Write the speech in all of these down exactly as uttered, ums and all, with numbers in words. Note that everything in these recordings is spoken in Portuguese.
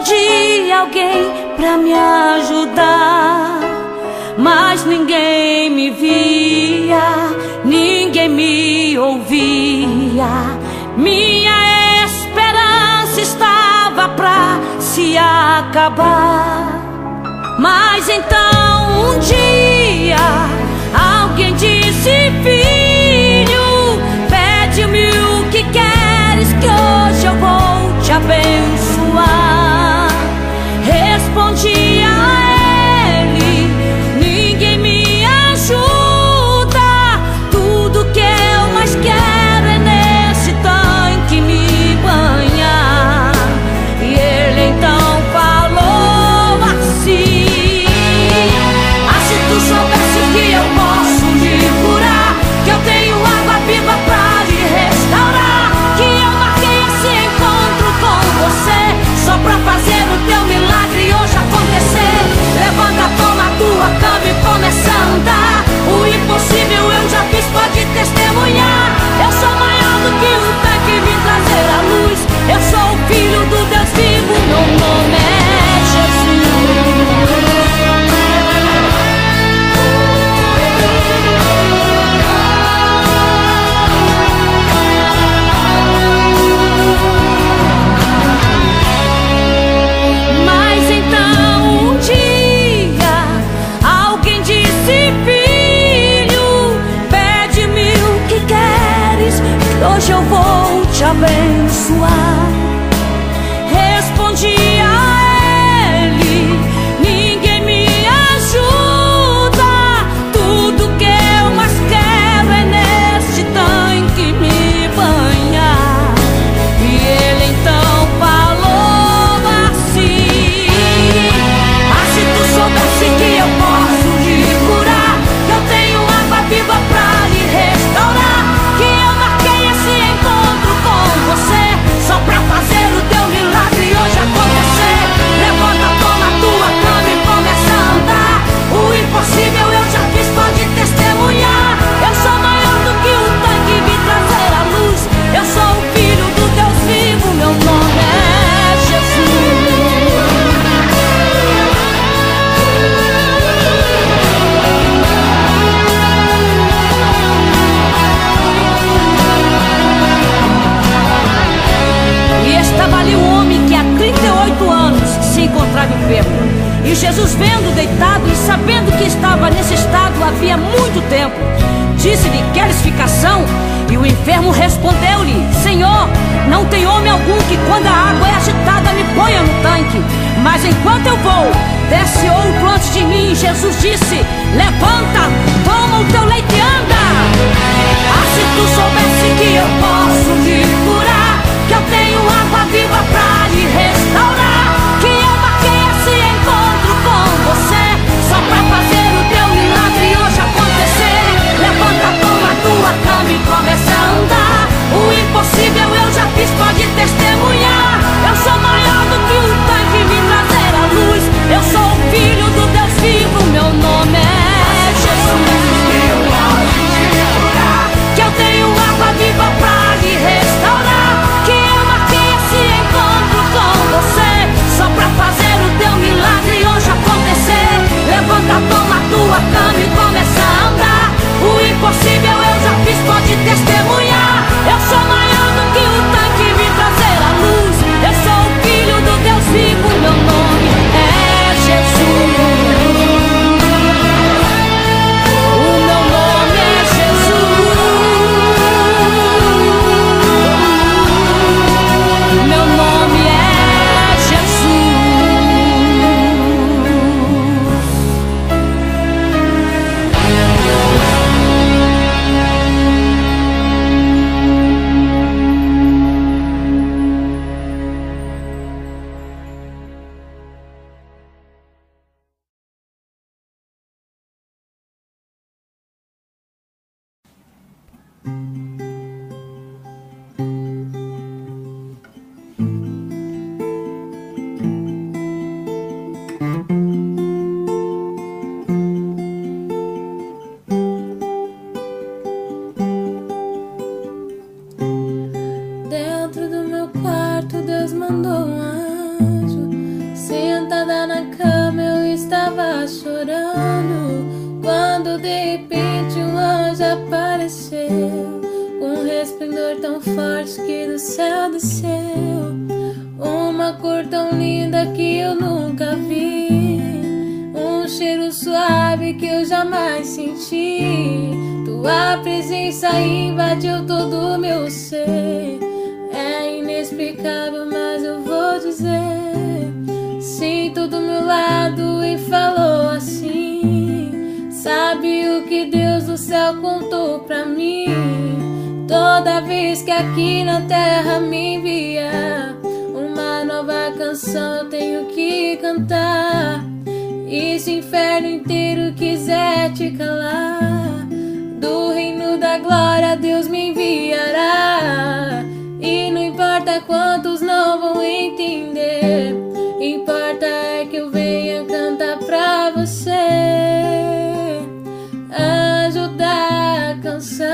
preciso de alguém pra me ajudar, mas ninguém me via, ninguém me ouvia. Minha esperança estava pra se acabar, mas então um dia alguém disse: filho, pede-me o que queres que hoje eu vou te abençoar. Respondi a ele: ninguém me ajuda, tudo que eu mais quero é nesse tanque me banhar. E ele então falou assim: ah, se tu soubesse que eu posso te curar, que eu tenho água viva pra te restaurar, que eu marquei esse encontro com você só pra fazer o teu milagre hoje acontecer. Levanta, toma tua cama e começa a andar. O impossível eu já fiz, pode testemunhar. Eu sou maior do que o pé que vim trazer a luz. Eu sou o filho do Deus vivo, meu nome é Jesus. Hoje eu vou te abençoar. Respondi a ele: ninguém me ajuda, tudo que eu mais quero é neste tanque me banhar. E ele então falou assim: ah, se tu soubesse que eu posso te curar, que eu tenho água viva pra te restaurar, que eu marquei esse encontro com você só pra fazer o teu milagre hoje acontecer. Levanta, toma tua cama e começa a andar. O impossível eu já fiz, pode testemunhar. Eu sou maior do que o tanque, vim trazer a luz. Eu sou o filho do Deus vivo, meu nome é Jesus. E estava ali um homem que há trinta e oito anos se encontrava enfermo. E Jesus, vendo deitado e sabendo que estava nesse estado havia muito tempo, disse-lhe: queres ficação? E o enfermo respondeu-lhe: Senhor, não tem homem algum que quando a água é agitada me ponha no tanque, mas enquanto eu vou, desce outro antes de mim. E Jesus disse: levanta, toma o teu leito e anda. Ah, se tu soubesse que eu posso te curar, que eu tenho água viva pra te restaurar, que eu marquei esse encontro com você só pra fazer o teu milagre hoje acontecer. Levanta, toma tua cama e começa a andar. O impossível eu já fiz, pode testemunhar. Eu sou maior do que o tanque, vim trazer a luz. Eu sou o filho do Deus vivo, meu nome é Jesus. Que eu tenho água viva pra te restaurar, você só pra fazer o teu milagre hoje acontecer. Levanta, toma tua cama e começa a andar. O impossível eu já fiz, pode testemunhar. Eu sou maior do que o tanque, vim trazer a luz. Eu sou o filho do Deus vivo, meu nome é Jesus. O meu nome é Jesus. Meu nome é dentro do meu quarto. Deus mandou um anjo repente um anjo apareceu, com um resplendor tão forte que do céu desceu, uma cor tão linda que eu nunca vi, um cheiro suave que eu jamais senti. Tua presença invadiu todo o meu ser, é inexplicável, mas eu vou dizer. Sinto do meu lado e falou assim: sabe o que Deus do céu contou pra mim? Toda vez que aqui na terra me enviar uma nova canção, eu tenho que cantar. E se o inferno inteiro quiser te calar, do reino da glória Deus me enviará. E não importa quantos não vão entender, importa é que eu venha cantar pra você. Anjo da canção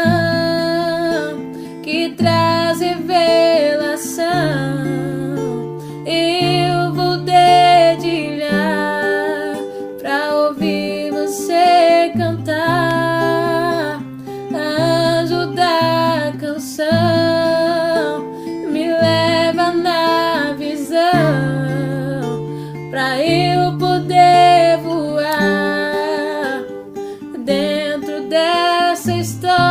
que traz revelação, eu vou dedilhar pra ouvir você cantar. Anjo da canção, me leva na visão pra eu poder voar dentro dessa história.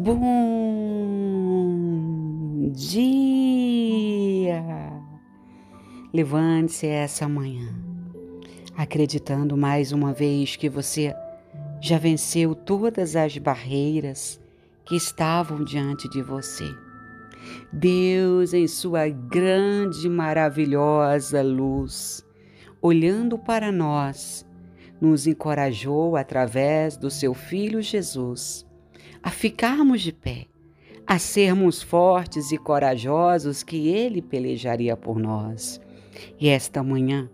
Bom dia! Levante-se essa manhã, acreditando mais uma vez que você já venceu todas as barreiras que estavam diante de você. Deus, em sua grande e maravilhosa luz, olhando para nós, nos encorajou através do seu Filho Jesus a ficarmos de pé, a sermos fortes e corajosos, que Ele pelejaria por nós. E esta manhã,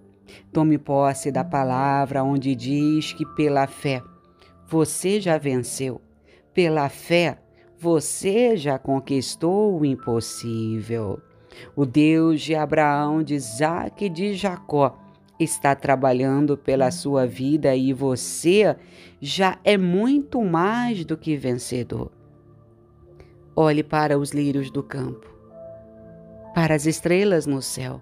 tome posse da palavra onde diz que pela fé você já venceu, pela fé você já conquistou o impossível. O Deus de Abraão, de Isaque e de Jacó está trabalhando pela sua vida, e você já é muito mais do que vencedor. Olhe para os lírios do campo, para as estrelas no céu,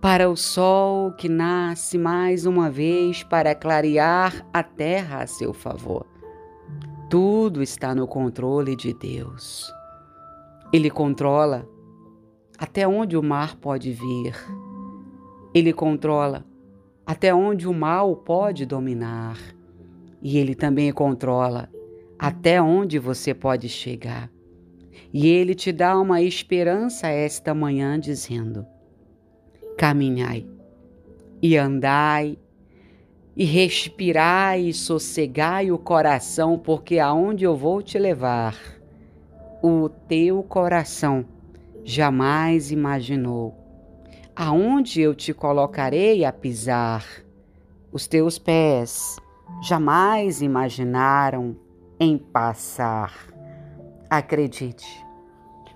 para o sol que nasce mais uma vez para clarear a terra a seu favor. Tudo está no controle de Deus. Ele controla até onde o mar pode vir. Ele controla até onde o mal pode dominar, e Ele também controla até onde você pode chegar. E Ele te dá uma esperança esta manhã dizendo: caminhai e andai e respirai e sossegai o coração, porque aonde eu vou te levar, o teu coração jamais imaginou. Aonde eu te colocarei a pisar, os teus pés jamais imaginaram em passar. Acredite,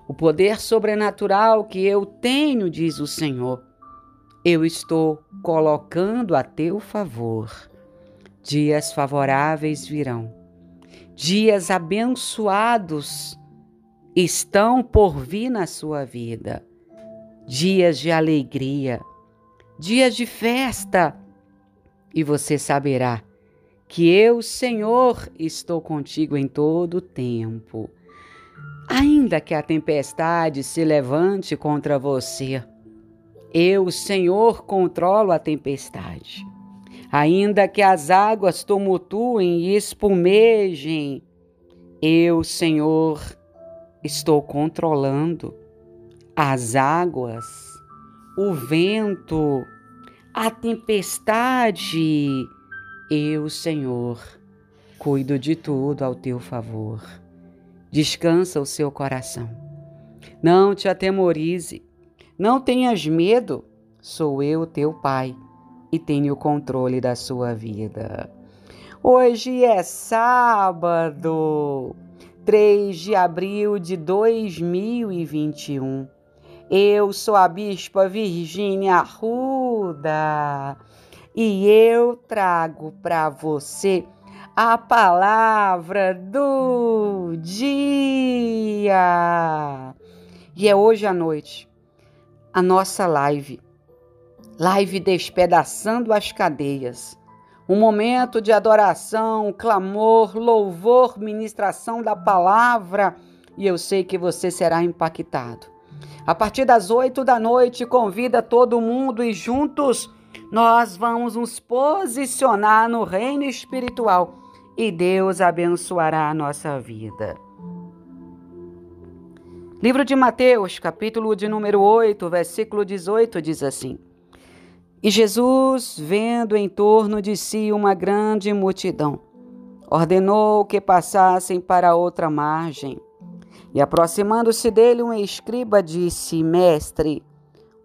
o poder sobrenatural que eu tenho, diz o Senhor, eu estou colocando a teu favor. Dias favoráveis virão, dias abençoados estão por vir na sua vida. Dias de alegria, dias de festa, e você saberá que eu, Senhor, estou contigo em todo o tempo. Ainda que a tempestade se levante contra você, eu, Senhor, controlo a tempestade. Ainda que as águas tumultuem e espumejem, eu, Senhor, estou controlando as águas, o vento, a tempestade. Eu, Senhor, cuido de tudo ao teu favor. Descansa o seu coração. Não te atemorize. Não tenhas medo. Sou eu, teu Pai, e tenho o controle da sua vida. Hoje é sábado, três de abril de dois mil e vinte e um. Eu sou a Bispa Virgínia Arruda e eu trago para você a palavra do dia. E é hoje à noite a nossa live. Live Despedaçando as Cadeias. Um momento de adoração, clamor, louvor, ministração da palavra. E eu sei que você será impactado. A partir das oito da noite, convida todo mundo e juntos nós vamos nos posicionar no reino espiritual. E Deus abençoará a nossa vida. Livro de Mateus, capítulo de número oito, versículo dezoito, diz assim: E Jesus, vendo em torno de si uma grande multidão, ordenou que passassem para outra margem. E aproximando-se dele, um escriba disse: Mestre,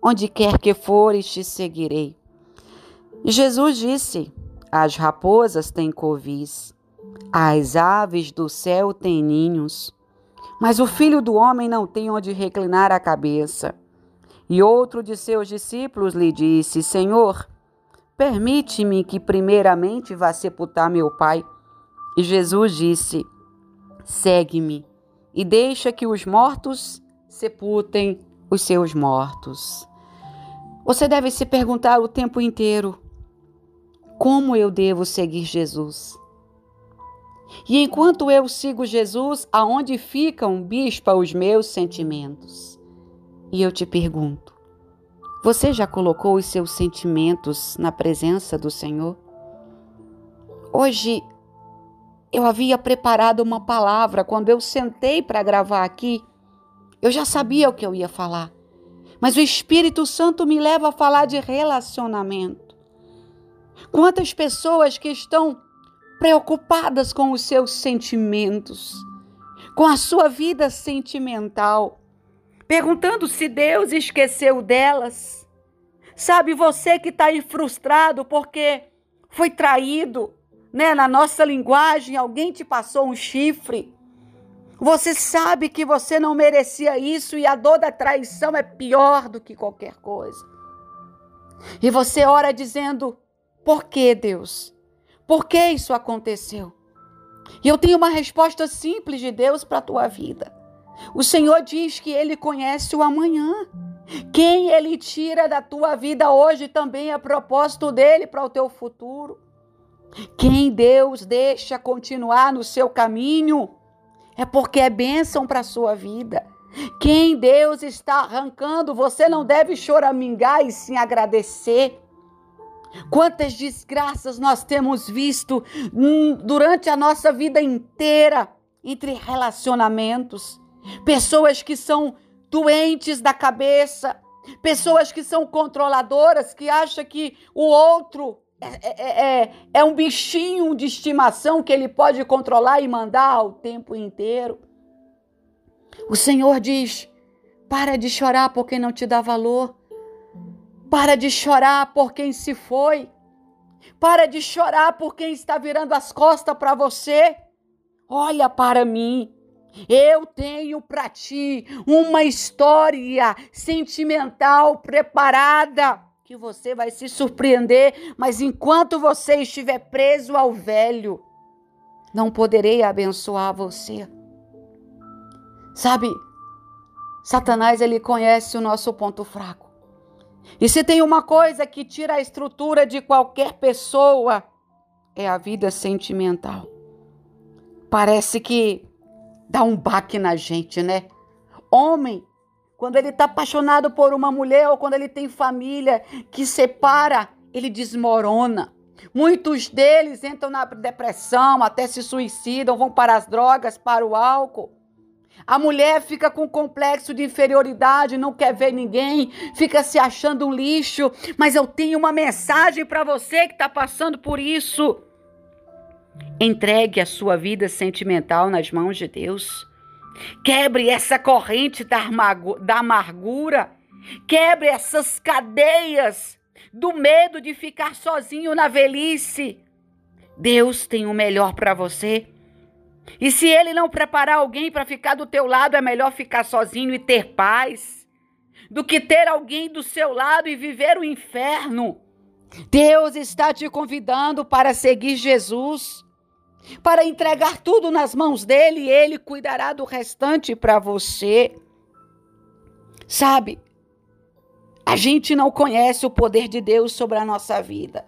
onde quer que fores, te seguirei. E Jesus disse: As raposas têm covis, as aves do céu têm ninhos, mas o Filho do Homem não tem onde reclinar a cabeça. E outro de seus discípulos lhe disse: Senhor, permite-me que primeiramente vá sepultar meu pai. E Jesus disse: Segue-me e deixa que os mortos sepultem os seus mortos. Você deve se perguntar o tempo inteiro: como eu devo seguir Jesus? E enquanto eu sigo Jesus, aonde ficam, Bispa, os meus sentimentos? E eu te pergunto, você já colocou os seus sentimentos na presença do Senhor? Hoje, eu havia preparado uma palavra. Quando eu sentei para gravar aqui, eu já sabia o que eu ia falar. Mas o Espírito Santo me leva a falar de relacionamento. Quantas pessoas que estão preocupadas com os seus sentimentos, com a sua vida sentimental, perguntando se Deus esqueceu delas. Sabe, você que está aí frustrado porque foi traído, né? Na nossa linguagem, alguém te passou um chifre. Você sabe que você não merecia isso e a dor da traição é pior do que qualquer coisa. E você ora dizendo: por que, Deus? Por que isso aconteceu? E eu tenho uma resposta simples de Deus para a tua vida. O Senhor diz que Ele conhece o amanhã. Quem Ele tira da tua vida hoje também é propósito dEle para o teu futuro. Quem Deus deixa continuar no seu caminho é porque é bênção para a sua vida. Quem Deus está arrancando, você não deve choramingar e sim agradecer. Quantas desgraças nós temos visto hum, durante a nossa vida inteira entre relacionamentos. Pessoas que são doentes da cabeça, pessoas que são controladoras, que acham que o outro é, é, é um bichinho de estimação que ele pode controlar e mandar o tempo inteiro. O Senhor diz: para de chorar por quem não te dá valor, para de chorar por quem se foi, para de chorar por quem está virando as costas para você. Olha para mim. Eu tenho para ti uma história sentimental preparada que você vai se surpreender, mas enquanto você estiver preso ao velho, não poderei abençoar você. Sabe, Satanás, ele conhece o nosso ponto fraco. E se tem uma coisa que tira a estrutura de qualquer pessoa, é a vida sentimental. Parece que dá um baque na gente, né? Homem, quando ele está apaixonado por uma mulher ou quando ele tem família que separa, ele desmorona. Muitos deles entram na depressão, até se suicidam, vão para as drogas, para o álcool. A mulher fica com complexo de inferioridade, não quer ver ninguém, fica se achando um lixo. Mas eu tenho uma mensagem para você que está passando por isso. Entregue a sua vida sentimental nas mãos de Deus. Quebre essa corrente da, da amargura. Quebre essas cadeias do medo de ficar sozinho na velhice. Deus tem o melhor para você. E se ele não preparar alguém para ficar do teu lado, é melhor ficar sozinho e ter paz do que ter alguém do seu lado e viver o inferno. Deus está te convidando para seguir Jesus, para entregar tudo nas mãos dele e ele cuidará do restante para você. Sabe, a gente não conhece o poder de Deus sobre a nossa vida.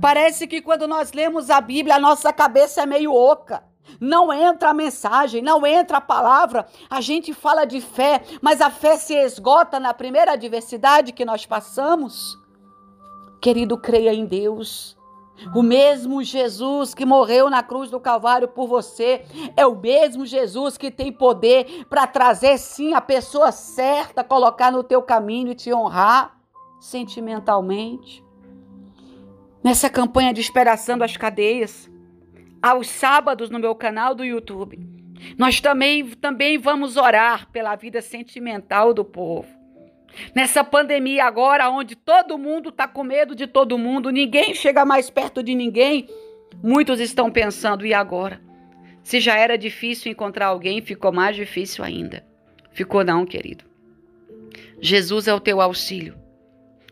Parece que quando nós lemos a Bíblia, a nossa cabeça é meio oca. Não entra a mensagem, não entra a palavra. A gente fala de fé, mas a fé se esgota na primeira adversidade que nós passamos. Querido, creia em Deus. O mesmo Jesus que morreu na cruz do Calvário por você é o mesmo Jesus que tem poder para trazer, sim, a pessoa certa, colocar no teu caminho e te honrar sentimentalmente. Nessa campanha de Despedaçando as Cadeias, aos sábados no meu canal do YouTube, nós também, também vamos orar pela vida sentimental do povo. Nessa pandemia agora, onde todo mundo está com medo de todo mundo, ninguém chega mais perto de ninguém, muitos estão pensando, e agora? Se já era difícil encontrar alguém, ficou mais difícil ainda. Ficou não, querido. Jesus é o teu auxílio.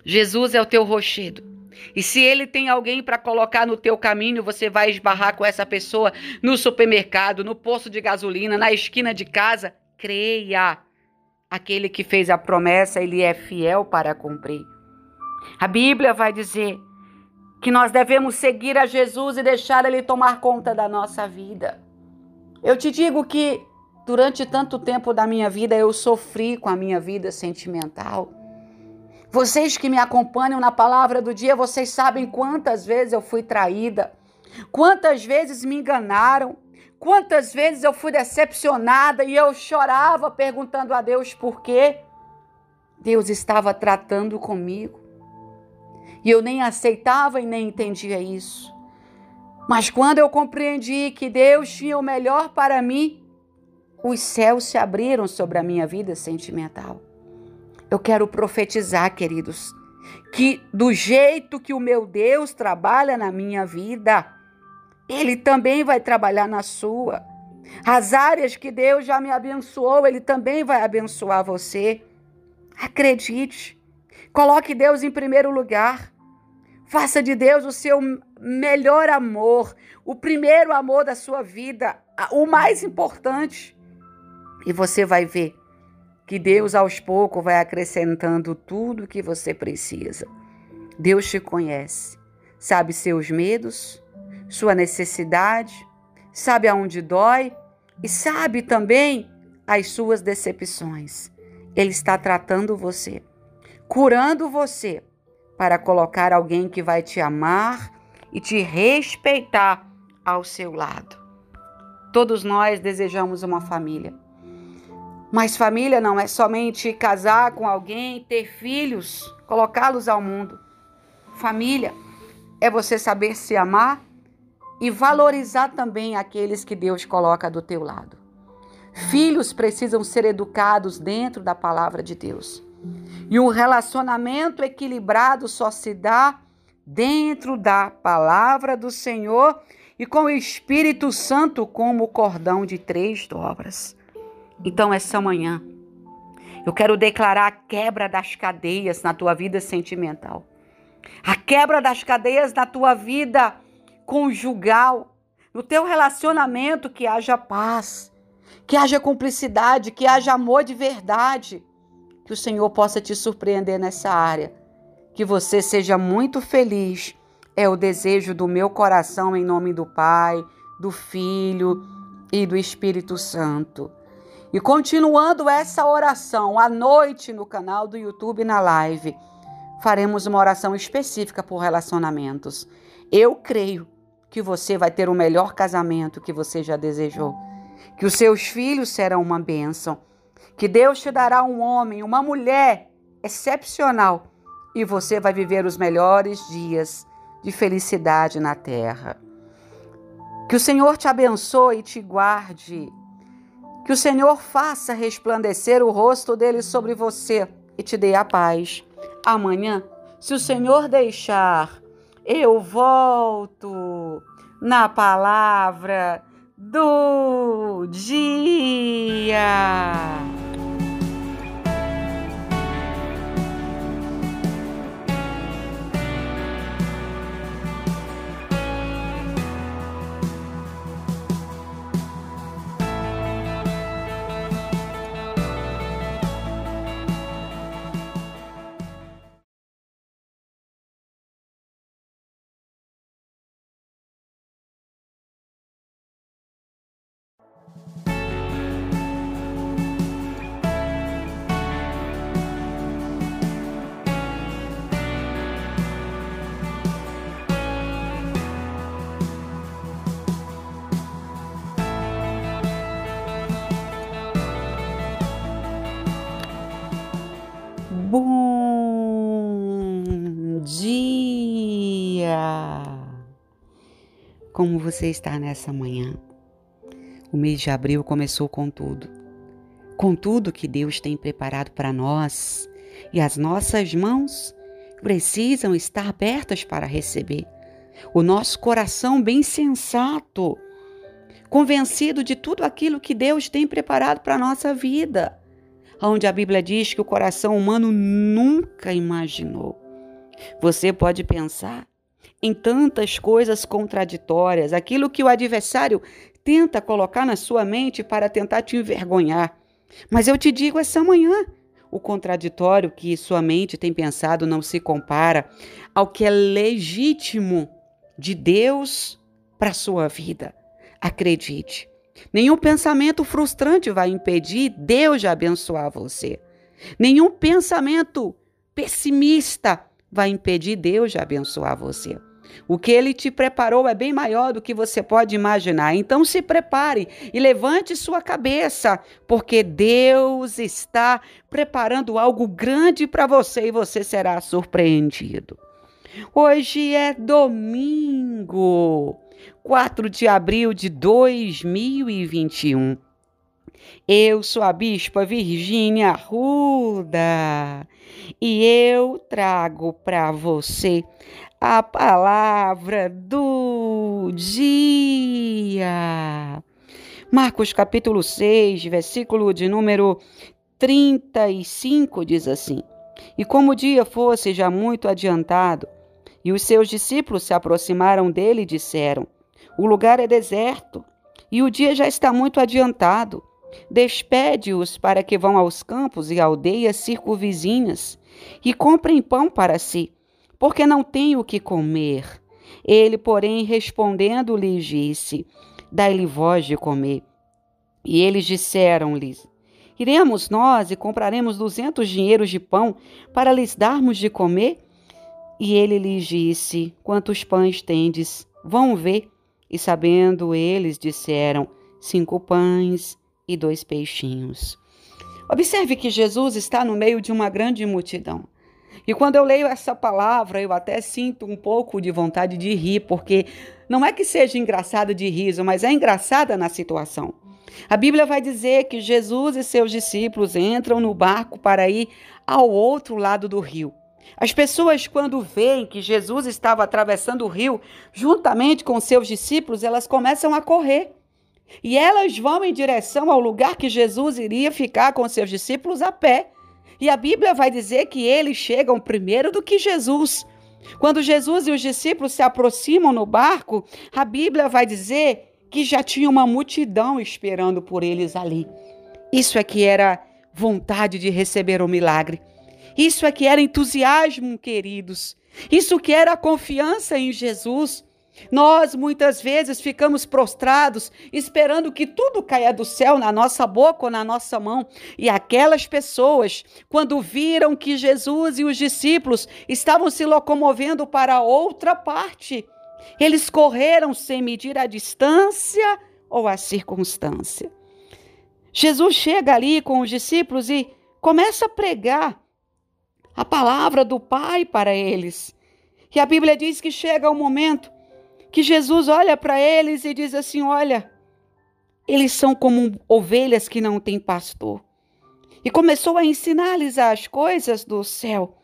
Jesus é o teu rochedo. E se ele tem alguém para colocar no teu caminho, você vai esbarrar com essa pessoa no supermercado, no posto de gasolina, na esquina de casa. Creia, aquele que fez a promessa, ele é fiel para cumprir. A Bíblia vai dizer que nós devemos seguir a Jesus e deixar ele tomar conta da nossa vida. Eu te digo que durante tanto tempo da minha vida, eu sofri com a minha vida sentimental. Vocês que me acompanham na Palavra do Dia, vocês sabem quantas vezes eu fui traída, quantas vezes me enganaram, quantas vezes eu fui decepcionada e eu chorava perguntando a Deus por quê. Deus estava tratando comigo. E eu nem aceitava e nem entendia isso. Mas quando eu compreendi que Deus tinha o melhor para mim, os céus se abriram sobre a minha vida sentimental. Eu quero profetizar, queridos, que do jeito que o meu Deus trabalha na minha vida, ele também vai trabalhar na sua. As áreas que Deus já me abençoou, ele também vai abençoar você. Acredite, coloque Deus em primeiro lugar. Faça de Deus o seu melhor amor, o primeiro amor da sua vida, o mais importante. E você vai ver que Deus aos poucos vai acrescentando tudo o que você precisa. Deus te conhece, sabe seus medos, sua necessidade, sabe aonde dói e sabe também as suas decepções. Ele está tratando você, curando você para colocar alguém que vai te amar e te respeitar ao seu lado. Todos nós desejamos uma família. Mas família não é somente casar com alguém, ter filhos, colocá-los ao mundo. Família é você saber se amar e valorizar também aqueles que Deus coloca do teu lado. Filhos precisam ser educados dentro da palavra de Deus. E um relacionamento equilibrado só se dá dentro da palavra do Senhor e com o Espírito Santo como cordão de três dobras. Então, essa manhã, eu quero declarar a quebra das cadeias na tua vida sentimental. A quebra das cadeias na tua vida conjugal. No teu relacionamento, que haja paz, que haja cumplicidade, que haja amor de verdade. Que o Senhor possa te surpreender nessa área. Que você seja muito feliz É o desejo do meu coração em nome do Pai, do Filho e do Espírito Santo. E continuando essa oração, à noite no canal do YouTube e na live, faremos uma oração específica por relacionamentos. Eu creio que você vai ter o melhor casamento que você já desejou, que os seus filhos serão uma bênção, que Deus te dará um homem, uma mulher excepcional e você vai viver os melhores dias de felicidade na terra. Que o Senhor te abençoe e te guarde. Que o Senhor faça resplandecer o rosto dele sobre você e te dê a paz. Amanhã, se o Senhor deixar, eu volto na palavra do dia. Bom dia! Como você está nessa manhã? O mês de abril começou com tudo. Com tudo que Deus tem preparado para nós. E as nossas mãos precisam estar abertas para receber. O nosso coração bem sensato, convencido de tudo aquilo que Deus tem preparado para a nossa vida. Onde a Bíblia diz que o coração humano nunca imaginou. Você pode pensar em tantas coisas contraditórias, aquilo que o adversário tenta colocar na sua mente para tentar te envergonhar. Mas eu te digo essa manhã, o contraditório que sua mente tem pensado não se compara ao que é legítimo de Deus para a sua vida. Acredite. Nenhum pensamento frustrante vai impedir Deus de abençoar você. Nenhum pensamento pessimista vai impedir Deus de abençoar você. O que Ele te preparou é bem maior do que você pode imaginar. Então se prepare e levante sua cabeça, porque Deus está preparando algo grande para você e você será surpreendido. Hoje é domingo, quatro de abril de dois mil e vinte e um. Eu sou a Bispa Virgínia Arruda e eu trago para você a palavra do dia. Marcos capítulo seis, versículo de número trinta e cinco diz assim: E como o dia fosse já muito adiantado, e os seus discípulos se aproximaram dele e disseram: O lugar é deserto, e o dia já está muito adiantado. Despede-os para que vão aos campos e aldeias circunvizinhas e comprem pão para si, porque não têm o que comer. Ele, porém, respondendo, lhes disse: Dai-lhe vós de comer. E eles disseram-lhes: Iremos nós e compraremos duzentos dinheiros de pão para lhes darmos de comer? E ele lhes disse: Quantos pães tendes? Vão ver. E sabendo eles, disseram: Cinco pães e dois peixinhos. Observe que Jesus está no meio de uma grande multidão. E quando eu leio essa palavra, eu até sinto um pouco de vontade de rir, porque não é que seja engraçada de riso, mas é engraçada na situação. A Bíblia vai dizer que Jesus e seus discípulos entram no barco para ir ao outro lado do rio. As pessoas, quando veem que Jesus estava atravessando o rio, juntamente com seus discípulos, elas começam a correr. E elas vão em direção ao lugar que Jesus iria ficar com seus discípulos a pé. E a Bíblia vai dizer que eles chegam primeiro do que Jesus. Quando Jesus e os discípulos se aproximam no barco, a Bíblia vai dizer que já tinha uma multidão esperando por eles ali. Isso é que era vontade de receber o milagre. Isso é que era entusiasmo, queridos. Isso que era a confiança em Jesus. Nós muitas vezes ficamos prostrados, esperando que tudo caia do céu na nossa boca ou na nossa mão. E aquelas pessoas, quando viram que Jesus e os discípulos estavam se locomovendo para outra parte, eles correram sem medir a distância ou a circunstância. Jesus chega ali com os discípulos e começa a pregar a palavra do Pai para eles. E a Bíblia diz que chega um momento que Jesus olha para eles e diz assim: olha, eles são como ovelhas que não têm pastor. E começou a ensinar-lhes as coisas do céu.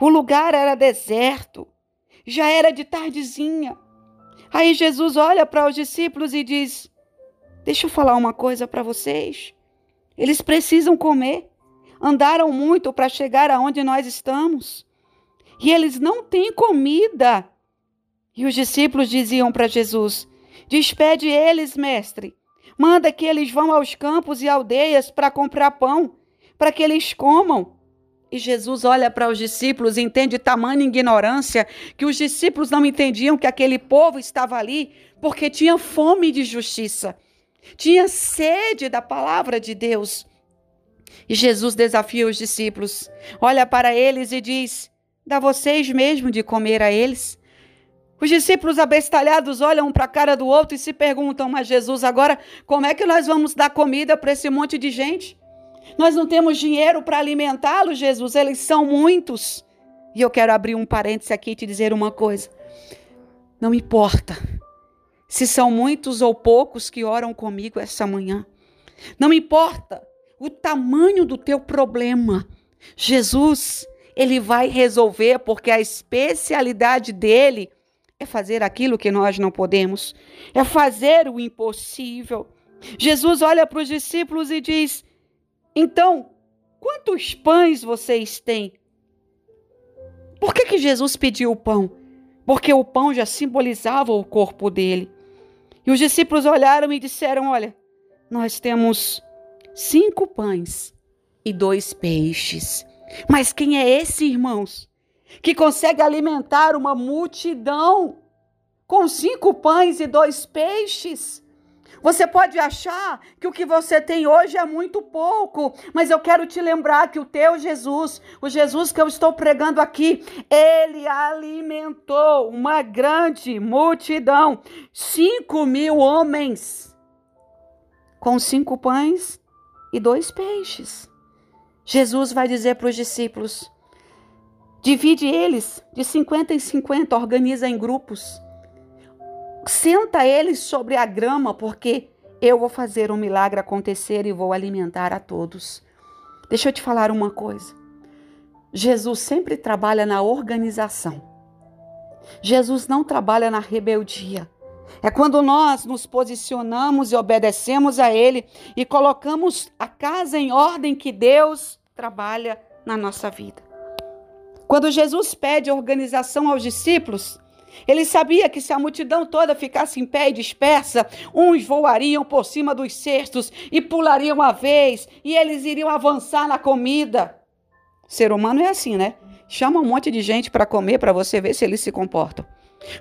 O lugar era deserto, já era de tardezinha. Aí Jesus olha para os discípulos e diz: deixa eu falar uma coisa para vocês. Eles precisam comer. Andaram muito para chegar aonde nós estamos. E eles não têm comida. E os discípulos diziam para Jesus: despede eles, mestre. Manda que eles vão aos campos e aldeias para comprar pão, para que eles comam. E Jesus olha para os discípulos e entende tamanha ignorância que os discípulos não entendiam que aquele povo estava ali porque tinha fome de justiça, tinha sede da palavra de Deus. E Jesus desafia os discípulos, olha para eles e diz: dá vocês mesmo de comer a eles. Os discípulos abestalhados olham um para a cara do outro e se perguntam: mas Jesus, agora como é que nós vamos dar comida para esse monte de gente? Nós não temos dinheiro para alimentá-los, Jesus, eles são muitos. E eu quero abrir um parêntese aqui e te dizer uma coisa. Não importa se são muitos ou poucos que oram comigo essa manhã. Não importa o tamanho do teu problema. Jesus, ele vai resolver, porque a especialidade dele é fazer aquilo que nós não podemos. É fazer o impossível. Jesus olha para os discípulos e diz: então, quantos pães vocês têm? Por que que Jesus pediu o pão? Porque o pão já simbolizava o corpo dele. E os discípulos olharam e disseram: olha, nós temos cinco pães e dois peixes. Mas quem é esse, irmãos, que consegue alimentar uma multidão com cinco pães e dois peixes? Você pode achar que o que você tem hoje é muito pouco, mas eu quero te lembrar que o teu Jesus, o Jesus que eu estou pregando aqui, ele alimentou uma grande multidão, cinco mil homens, com cinco pães e dois peixes. Jesus vai dizer para os discípulos: divide eles de cinquenta em cinquenta, organiza em grupos. Senta eles sobre a grama, porque eu vou fazer um milagre acontecer e vou alimentar a todos. Deixa eu te falar uma coisa. Jesus sempre trabalha na organização. Jesus não trabalha na rebeldia. É quando nós nos posicionamos e obedecemos a ele e colocamos a casa em ordem que Deus trabalha na nossa vida. Quando Jesus pede organização aos discípulos, ele sabia que se a multidão toda ficasse em pé e dispersa, uns voariam por cima dos cestos e pulariam a vez, e eles iriam avançar na comida. O ser humano é assim, né? Chama um monte de gente para comer, para você ver se eles se comportam.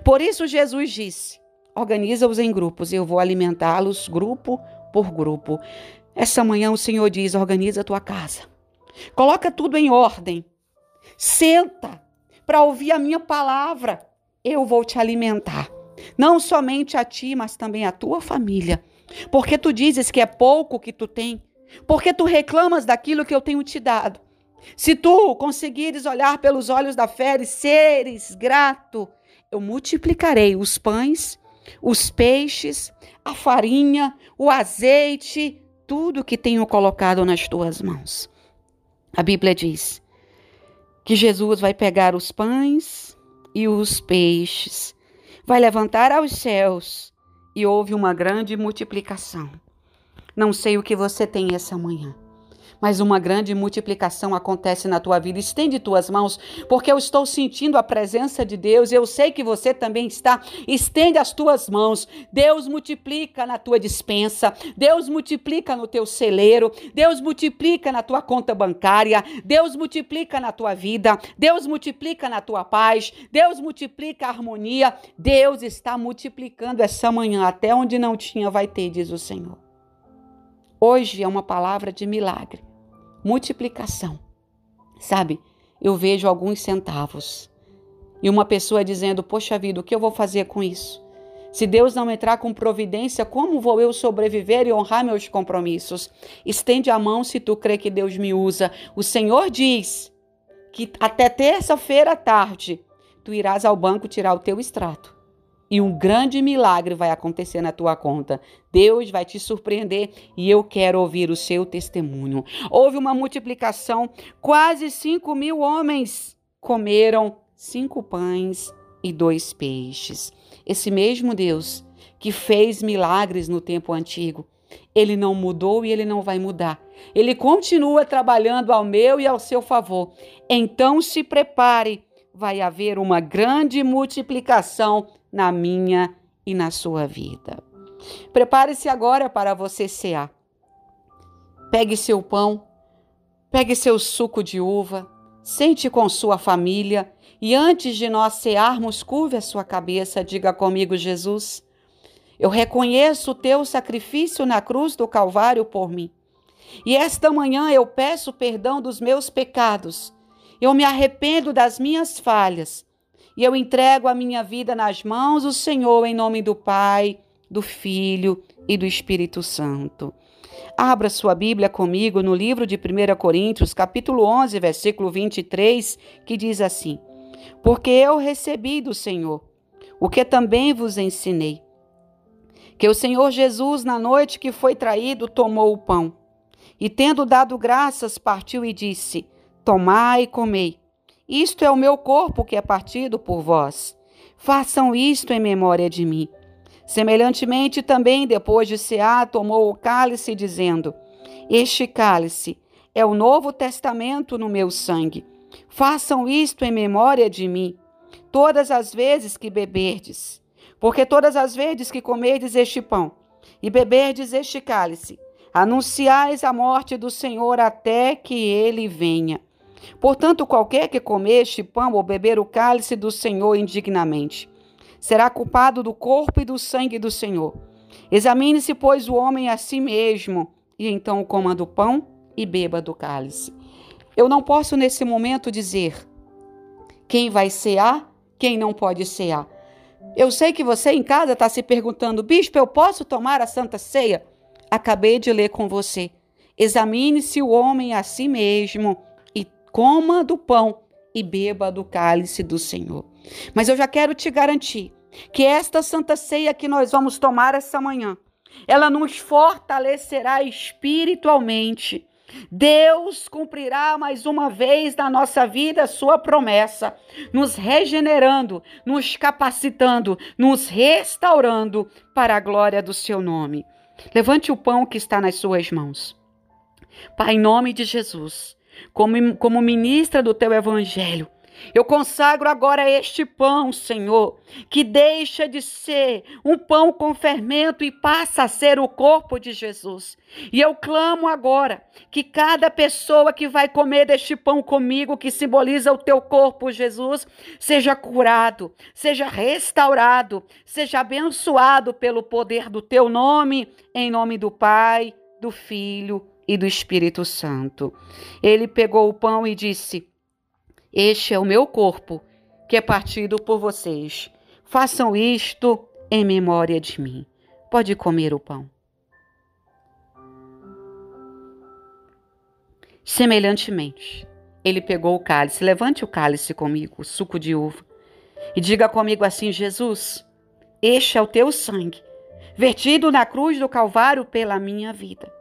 Por isso Jesus disse: organiza-os em grupos, eu vou alimentá-los grupo por grupo. Essa manhã o Senhor diz: organiza a tua casa. Coloca tudo em ordem. Senta para ouvir a minha palavra. Eu vou te alimentar. Não somente a ti, mas também a tua família. Porque tu dizes que é pouco que tu tem. Porque tu reclamas daquilo que eu tenho te dado. Se tu conseguires olhar pelos olhos da fé e seres grato, eu multiplicarei os pães, os peixes, a farinha, o azeite, tudo que tenho colocado nas tuas mãos. A Bíblia diz que Jesus vai pegar os pães e os peixes, vai levantar aos céus, e houve uma grande multiplicação. Não sei o que você tem essa manhã, mas uma grande multiplicação acontece na tua vida. Estende tuas mãos, porque eu estou sentindo a presença de Deus. Eu sei que você também está. Estende as tuas mãos. Deus multiplica na tua dispensa. Deus multiplica no teu celeiro. Deus multiplica na tua conta bancária. Deus multiplica na tua vida. Deus multiplica na tua paz. Deus multiplica a harmonia. Deus está multiplicando essa manhã. Até onde não tinha, vai ter, diz o Senhor. Hoje é uma palavra de milagre, multiplicação. Sabe, eu vejo alguns centavos e uma pessoa dizendo, poxa vida, o que eu vou fazer com isso? Se Deus não entrar com providência, como vou eu sobreviver e honrar meus compromissos? Estende a mão se tu crê que Deus me usa. O Senhor diz que até terça-feira à tarde, tu irás ao banco tirar o teu extrato. E um grande milagre vai acontecer na tua conta. Deus vai te surpreender e eu quero ouvir o seu testemunho. Houve uma multiplicação. Quase cinco mil homens comeram cinco pães e dois peixes. Esse mesmo Deus que fez milagres no tempo antigo, ele não mudou e ele não vai mudar. Ele continua trabalhando ao meu e ao seu favor. Então se prepare. Vai haver uma grande multiplicação na minha e na sua vida. Prepare-se agora para você cear. Pegue seu pão, pegue seu suco de uva, sente com sua família e antes de nós cearmos, curve a sua cabeça, diga comigo, Jesus, eu reconheço o teu sacrifício na cruz do Calvário por mim. E esta manhã eu peço perdão dos meus pecados. Eu me arrependo das minhas falhas. E eu entrego a minha vida nas mãos do Senhor, em nome do Pai, do Filho e do Espírito Santo. Abra sua Bíblia comigo no livro de primeira Coríntios, capítulo onze, versículo vinte e três, que diz assim: porque eu recebi do Senhor o que também vos ensinei, que o Senhor Jesus, na noite que foi traído, tomou o pão, e tendo dado graças, partiu e disse, tomai e comei. Isto é o meu corpo que é partido por vós. Façam isto em memória de mim. Semelhantemente também, depois de cear, tomou o cálice, dizendo, este cálice é o novo testamento no meu sangue. Façam isto em memória de mim, todas as vezes que beberdes. Porque todas as vezes que comerdes este pão e beberdes este cálice, anunciais a morte do Senhor até que ele venha. Portanto, qualquer que comer este pão ou beber o cálice do Senhor indignamente, será culpado do corpo e do sangue do Senhor. Examine-se, pois, o homem a si mesmo, e então coma do pão e beba do cálice. Eu não posso, nesse momento, dizer quem vai cear, quem não pode cear. Eu sei que você em casa está se perguntando, Bispo, eu posso tomar a Santa Ceia? Acabei de ler com você. Examine-se o homem a si mesmo, coma do pão e beba do cálice do Senhor. Mas eu já quero te garantir que esta Santa Ceia que nós vamos tomar essa manhã, ela nos fortalecerá espiritualmente. Deus cumprirá mais uma vez na nossa vida a sua promessa, nos regenerando, nos capacitando, nos restaurando para a glória do seu nome. Levante o pão que está nas suas mãos. Pai, em nome de Jesus, Como, como ministra do teu evangelho, eu consagro agora este pão, Senhor, que deixa de ser um pão com fermento e passa a ser o corpo de Jesus. E eu clamo agora que cada pessoa que vai comer deste pão comigo, que simboliza o teu corpo, Jesus, seja curado, seja restaurado, seja abençoado pelo poder do teu nome, em nome do Pai, do Filho e do Espírito Santo. Ele pegou o pão e disse, este é o meu corpo, que é partido por vocês. Façam isto em memória de mim. Pode comer o pão. Semelhantemente, ele pegou o cálice. Levante o cálice comigo, o suco de uva, e diga comigo assim, Jesus, este é o teu sangue, vertido na cruz do Calvário pela minha vida.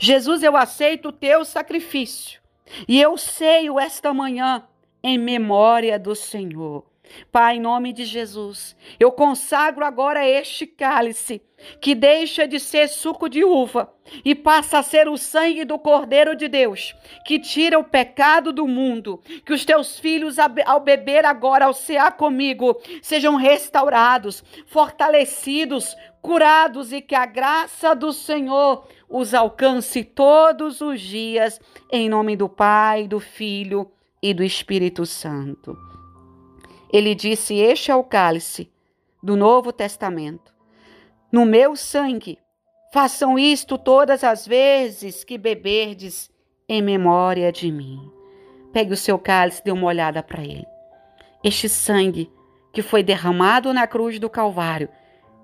Jesus, eu aceito o teu sacrifício e eu ceio esta manhã em memória do Senhor. Pai, em nome de Jesus, eu consagro agora este cálice, que deixa de ser suco de uva e passa a ser o sangue do Cordeiro de Deus, que tira o pecado do mundo, que os teus filhos ao beber agora, ao cear comigo, sejam restaurados, fortalecidos, curados e que a graça do Senhor os alcance todos os dias, em nome do Pai, do Filho e do Espírito Santo. Ele disse, este é o cálice do Novo Testamento. No meu sangue, façam isto todas as vezes que beberdes em memória de mim. Pegue o seu cálice e dê uma olhada para ele. Este sangue que foi derramado na cruz do Calvário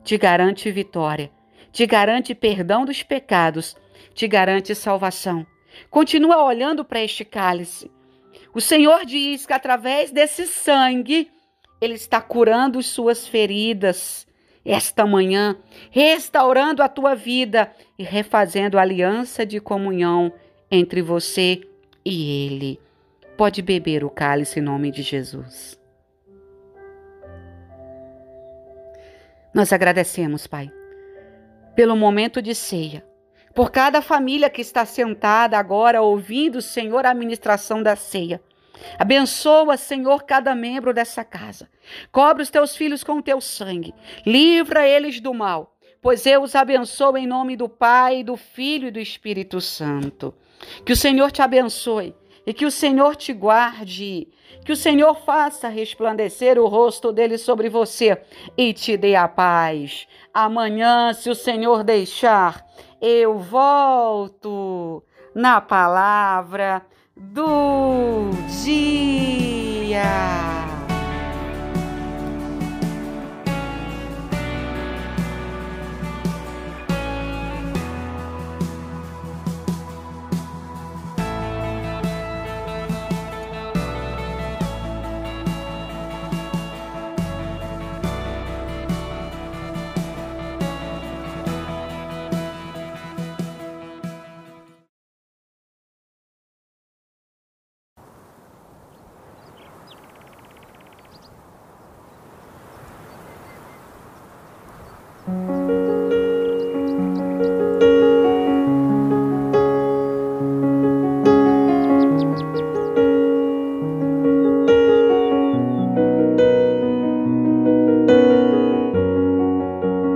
te garante vitória, te garante perdão dos pecados, te garante salvação. Continua olhando para este cálice. O Senhor diz que através desse sangue, Ele está curando suas feridas esta manhã, restaurando a tua vida e refazendo a aliança de comunhão entre você e Ele. Pode beber o cálice em nome de Jesus. Nós agradecemos, Pai, pelo momento de ceia, por cada família que está sentada agora ouvindo, Senhor, a ministração da ceia. Abençoa, Senhor, cada membro dessa casa. Cobre os teus filhos com o teu sangue. Livra eles do mal, pois eu os abençoo em nome do Pai, do Filho e do Espírito Santo. Que o Senhor te abençoe e que o Senhor te guarde. Que o Senhor faça resplandecer o rosto dele sobre você e te dê a paz. Amanhã, se o Senhor deixar, eu volto na palavra do dia.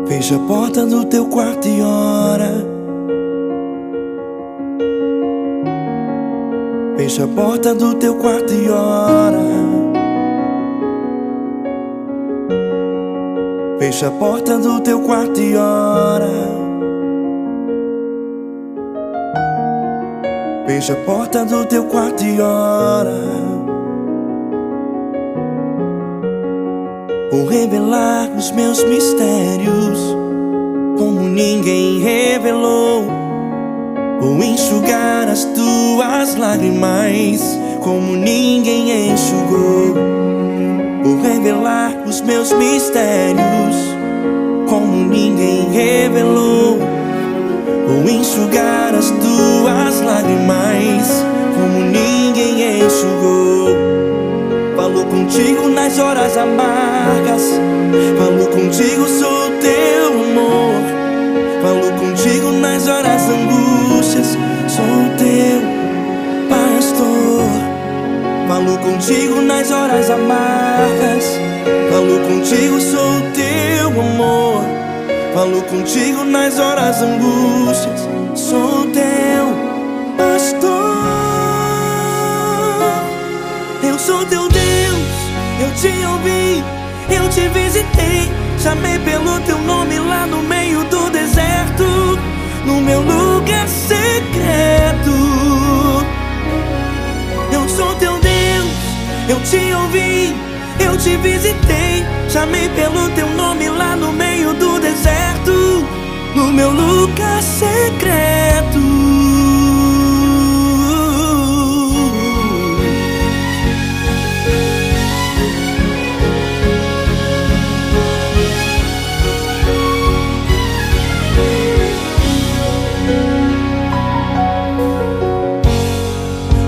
Veja a porta do teu quarto e ora. Veja a porta do teu quarto e ora. Fecha a porta do teu quarto e ora. Fecha a porta do teu quarto e ora. Vou revelar os meus mistérios como ninguém revelou. Vou enxugar as tuas lágrimas como ninguém enxugou. Vou revelar os meus mistérios como ninguém revelou. Vou enxugar as tuas lágrimas como ninguém enxugou. Falo contigo nas horas amargas. Falo contigo, sou teu amor. Falo contigo nas horas angústias. Sou teu pastor. Falo contigo nas horas amargas. Falo contigo, sou teu amor. Falo contigo nas horas angústias. Sou teu pastor. Eu sou teu Deus, eu te ouvi, eu te visitei. Chamei pelo teu nome lá no meio do deserto, no meu lugar secreto. Eu sou teu Deus, eu te ouvi, eu te visitei. Chamei pelo teu nome lá no meio do deserto, no meu lugar secreto.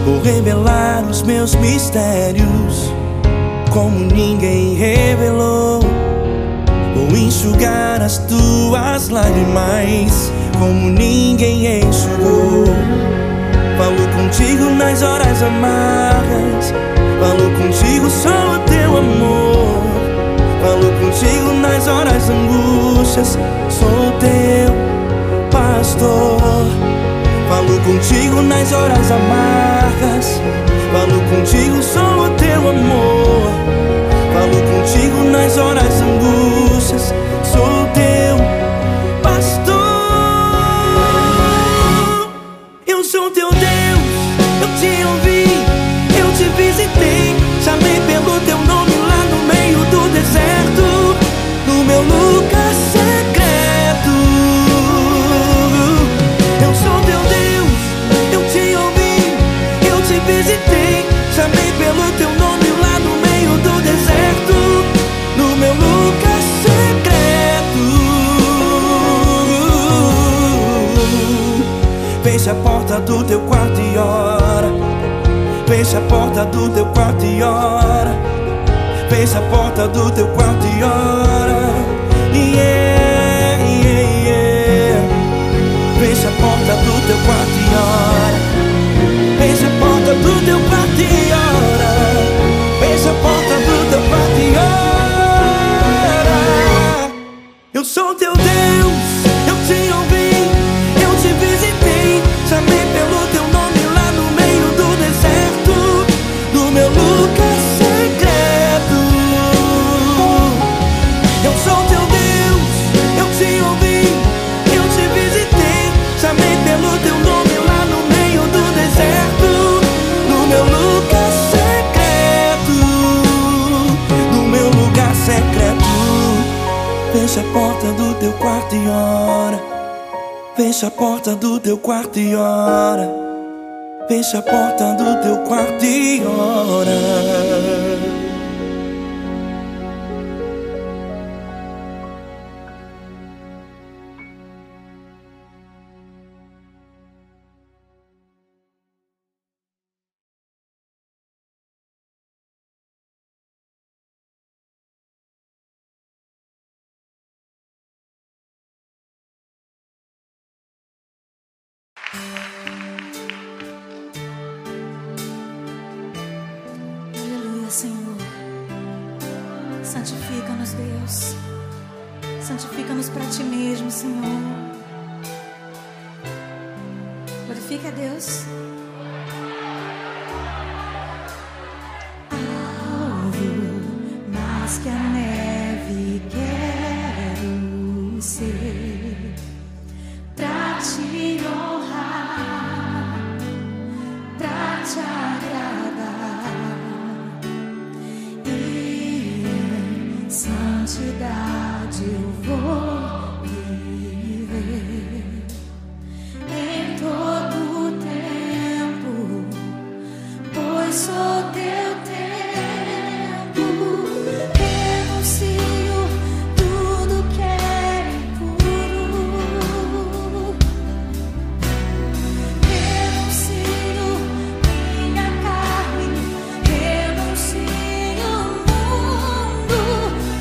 Vou revelar os meus mistérios como ninguém revelou. Vou enxugar as tuas lágrimas como ninguém enxugou. Falo contigo nas horas amargas, falo contigo só o teu amor. Falo contigo nas horas angústias, sou teu pastor. Falo contigo nas horas amargas, falo contigo só o teu amor. Falo contigo nas horas angústias, sou teu pastor. Eu sou teu Deus, eu te ouvi, eu te visitei, chamei pelo teu nome lá no meio do deserto, no meu lugar secreto. Eu sou teu Deus, eu te ouvi, eu te visitei, chamei pelo teu nome lá no meio do deserto, no meu lugar secreto. Fecha a porta do teu quarto e ora. Fecha a porta do teu quarto e ora. Fecha a porta do teu quarto e ora. Yeah, yeah, yeah. Fecha a porta do teu quarto e ora. Fecha a porta do teu quarto e ora. Fecha a porta do teu quarto e ora. Eu sou teu Deus, eu te ouvi, eu te visitei, chamei pelo teu nome. Meu lugar secreto. Eu sou teu Deus, eu te ouvi, eu te visitei, chamei pelo teu nome lá no meio do deserto, no meu lugar secreto, no meu lugar secreto. Fecha a porta do teu quarto e ora. Fecha a porta do teu quarto e ora. Fecha a porta do teu quarto e ora. Senhor, santifica-nos, Deus, santifica-nos para Ti mesmo, Senhor. Glorifica a Deus. Alvo mais que a neve quero ser, para Te honrar, para Te agradar. Santidade eu vou viver em todo tempo, pois sou teu tempo. Renuncio tudo que é impuro, renuncio minha carne, renuncio o mundo.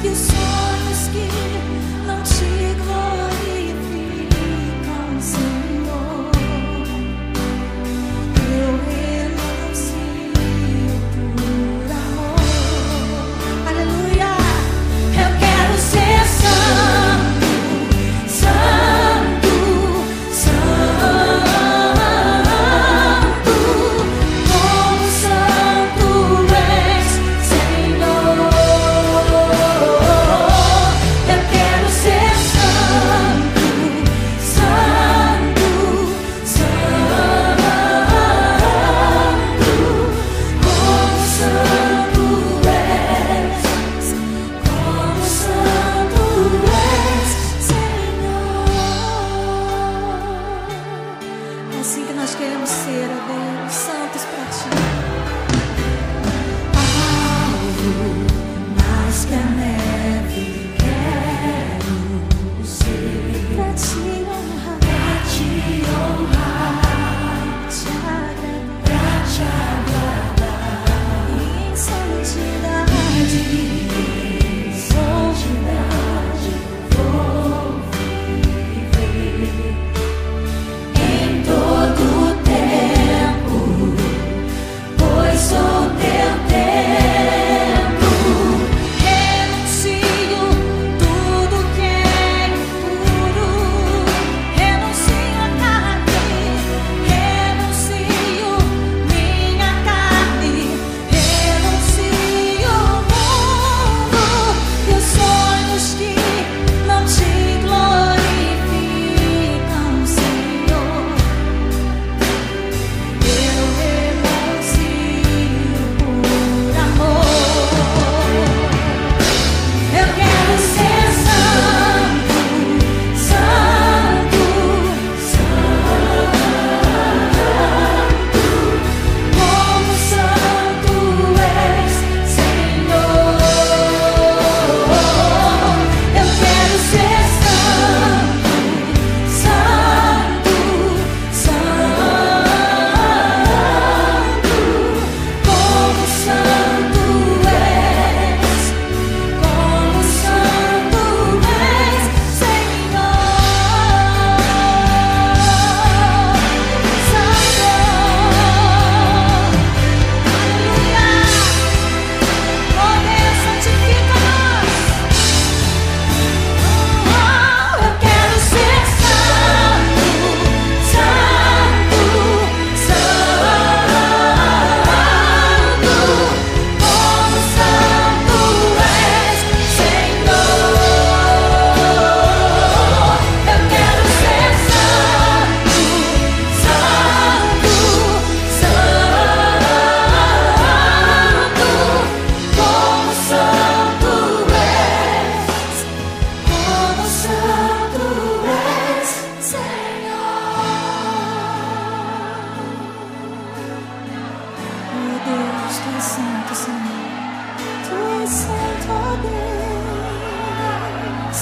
E os sonhos que não te glorificam, Senhor, eu renuncio por amor. Aleluia! Eu quero ser santo, santo, santo, como santo és, Senhor. Eu quero ser santo, santo, santo, como santo és, como santo és, Senhor. É assim que nós queremos ser, ó Deus, santos para Ti. Alvo mais que a neve quero ser, para Te honrar, para Te honrar, para Te agradar, para Te agradar. E em santidade Senhor. Tu és santo, ó Deus.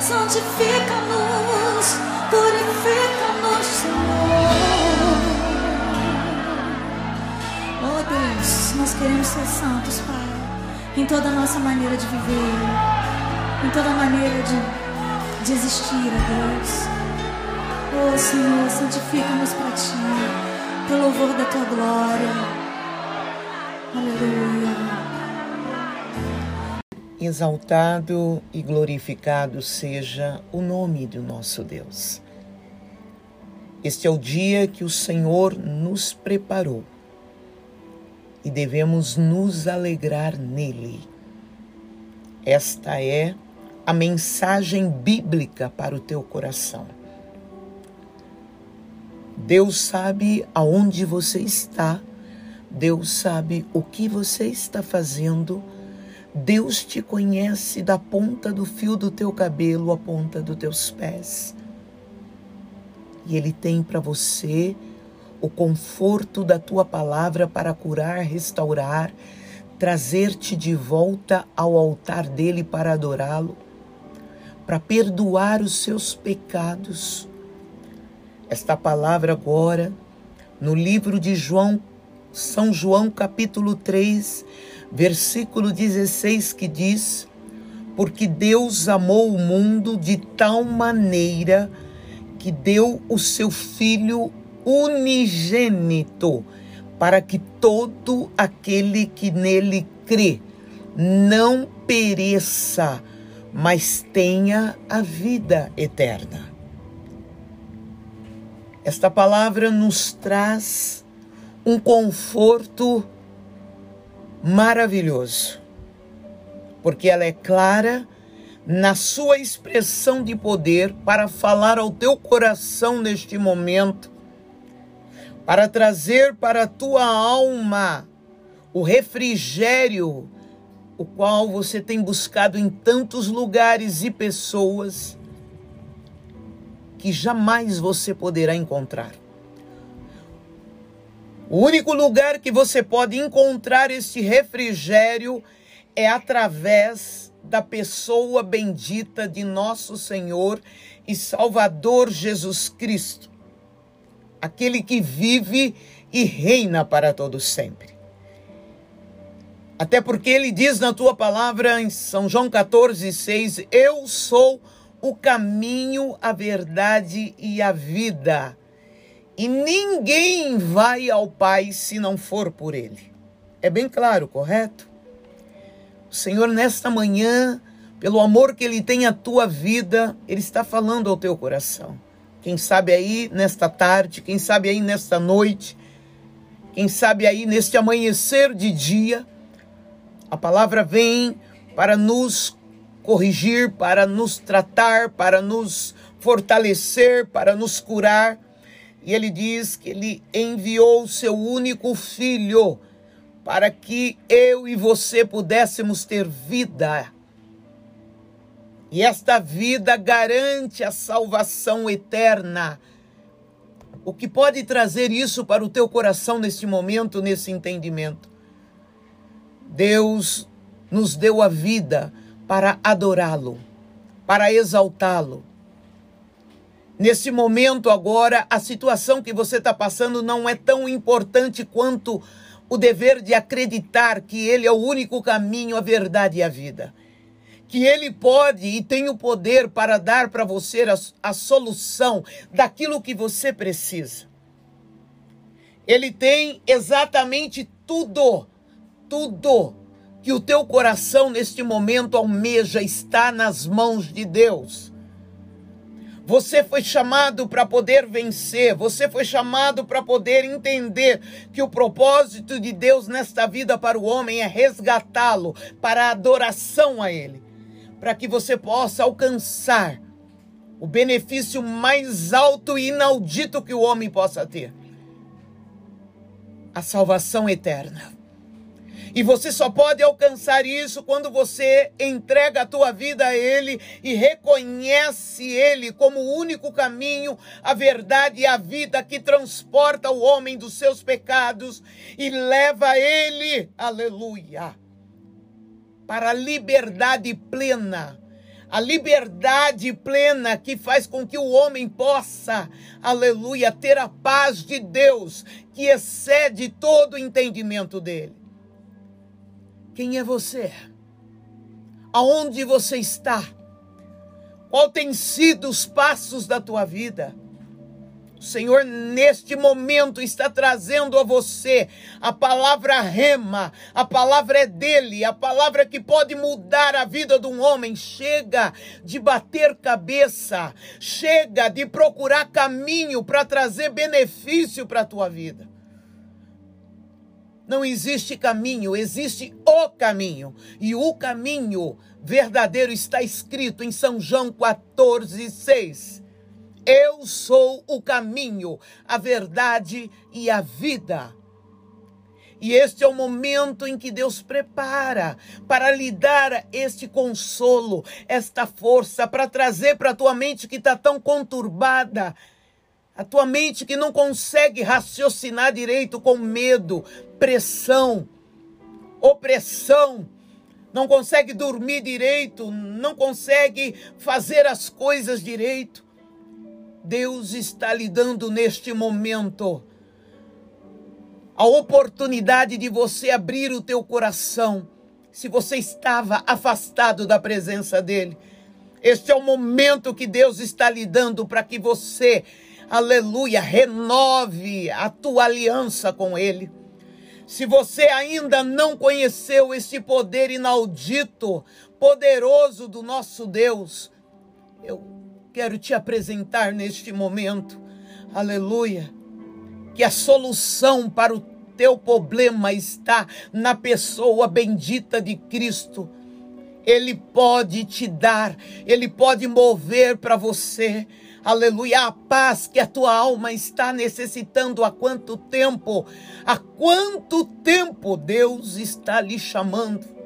Santifica-nos, purifica-nos, Senhor. Ó Deus, nós queremos ser santos, Pai, em toda a nossa maneira de viver, em toda a maneira de, de existir, ó Deus. Oh, Senhor, santifica-nos para Ti, pelo louvor da Tua glória. Aleluia. Exaltado e glorificado seja o nome do nosso Deus. Este é o dia que o Senhor nos preparou e devemos nos alegrar nele. Esta é a mensagem bíblica para o teu coração. Deus sabe aonde você está, Deus sabe o que você está fazendo, Deus te conhece da ponta do fio do teu cabelo à ponta dos teus pés. E Ele tem para você o conforto da tua palavra para curar, restaurar, trazer-te de volta ao altar dEle para adorá-lo, para perdoar os seus pecados. Esta palavra agora, no livro de João, São João, capítulo três, versículo dezesseis, que diz: porque Deus amou o mundo de tal maneira que deu o seu Filho unigênito, para que todo aquele que nele crê não pereça, mas tenha a vida eterna. Esta palavra nos traz um conforto maravilhoso, porque ela é clara na sua expressão de poder para falar ao teu coração neste momento, para trazer para a tua alma o refrigério, o qual você tem buscado em tantos lugares e pessoas, que jamais você poderá encontrar. O único lugar que você pode encontrar este refrigério é através da pessoa bendita de nosso Senhor e Salvador Jesus Cristo, aquele que vive e reina para todo sempre. Até porque ele diz na tua palavra em São João quatorze, seis, eu sou o caminho, a verdade e a vida. E ninguém vai ao Pai se não for por Ele. É bem claro, correto? O Senhor, nesta manhã, pelo amor que Ele tem à tua vida, Ele está falando ao teu coração. Quem sabe aí nesta tarde, quem sabe aí nesta noite, quem sabe aí neste amanhecer de dia, a palavra vem para nos corrigir, para nos tratar, para nos fortalecer, para nos curar. E ele diz que ele enviou o seu único filho para que eu e você pudéssemos ter vida. E esta vida garante a salvação eterna. O que pode trazer isso para o teu coração neste momento, nesse entendimento? Deus nos deu a vida para adorá-lo, para exaltá-lo. Nesse momento agora, a situação que você está passando não é tão importante quanto o dever de acreditar que Ele é o único caminho, a verdade e a vida. Que Ele pode e tem o poder para dar para você a, a solução daquilo que você precisa. Ele tem exatamente tudo, tudo, que o teu coração neste momento almeja, está nas mãos de Deus. Você foi chamado para poder vencer, você foi chamado para poder entender que o propósito de Deus nesta vida para o homem é resgatá-lo, para a adoração a Ele, para que você possa alcançar o benefício mais alto e inaudito que o homem possa ter: a salvação eterna. E você só pode alcançar isso quando você entrega a tua vida a Ele e reconhece Ele como o único caminho, a verdade e a vida que transporta o homem dos seus pecados e leva Ele, aleluia, para a liberdade plena. A liberdade plena que faz com que o homem possa, aleluia, ter a paz de Deus que excede todo o entendimento dele. Quem é você? Aonde você está? Qual tem sido os passos da tua vida? O Senhor, neste momento, está trazendo a você a palavra rema, a palavra é dele, a palavra que pode mudar a vida de um homem. Chega de bater cabeça, chega de procurar caminho para trazer benefício para a tua vida. Não existe caminho, existe o caminho. E o caminho verdadeiro está escrito em São João quatorze, seis. Eu sou o caminho, a verdade e a vida. E este é o momento em que Deus prepara para lhe dar este consolo, esta força, para trazer para a tua mente que está tão conturbada, a tua mente que não consegue raciocinar direito com medo, pressão, opressão. Não consegue dormir direito, não consegue fazer as coisas direito. Deus está lhe dando neste momento a oportunidade de você abrir o teu coração, se você estava afastado da presença dele. Este é o momento que Deus está lhe dando para que você, aleluia, renove a tua aliança com ele. Se você ainda não conheceu este poder inaudito, poderoso do nosso Deus, eu quero te apresentar neste momento, aleluia, que a solução para o teu problema está na pessoa bendita de Cristo. Ele pode te dar, Ele pode mover para você, aleluia, a paz que a tua alma está necessitando há quanto tempo, há quanto tempo Deus está lhe chamando.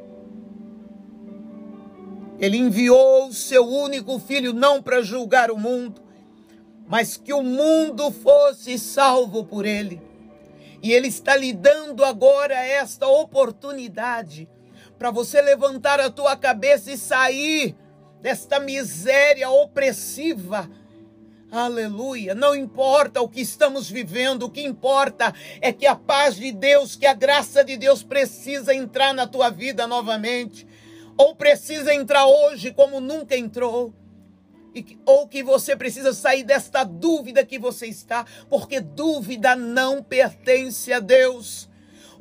Ele enviou o seu único filho não para julgar o mundo, mas que o mundo fosse salvo por ele. E ele está lhe dando agora esta oportunidade para você levantar a tua cabeça e sair desta miséria opressiva. Aleluia, não importa o que estamos vivendo, o que importa é que a paz de Deus, que a graça de Deus precisa entrar na tua vida novamente. Ou precisa entrar hoje como nunca entrou, e que, ou que você precisa sair desta dúvida que você está, porque dúvida não pertence a Deus.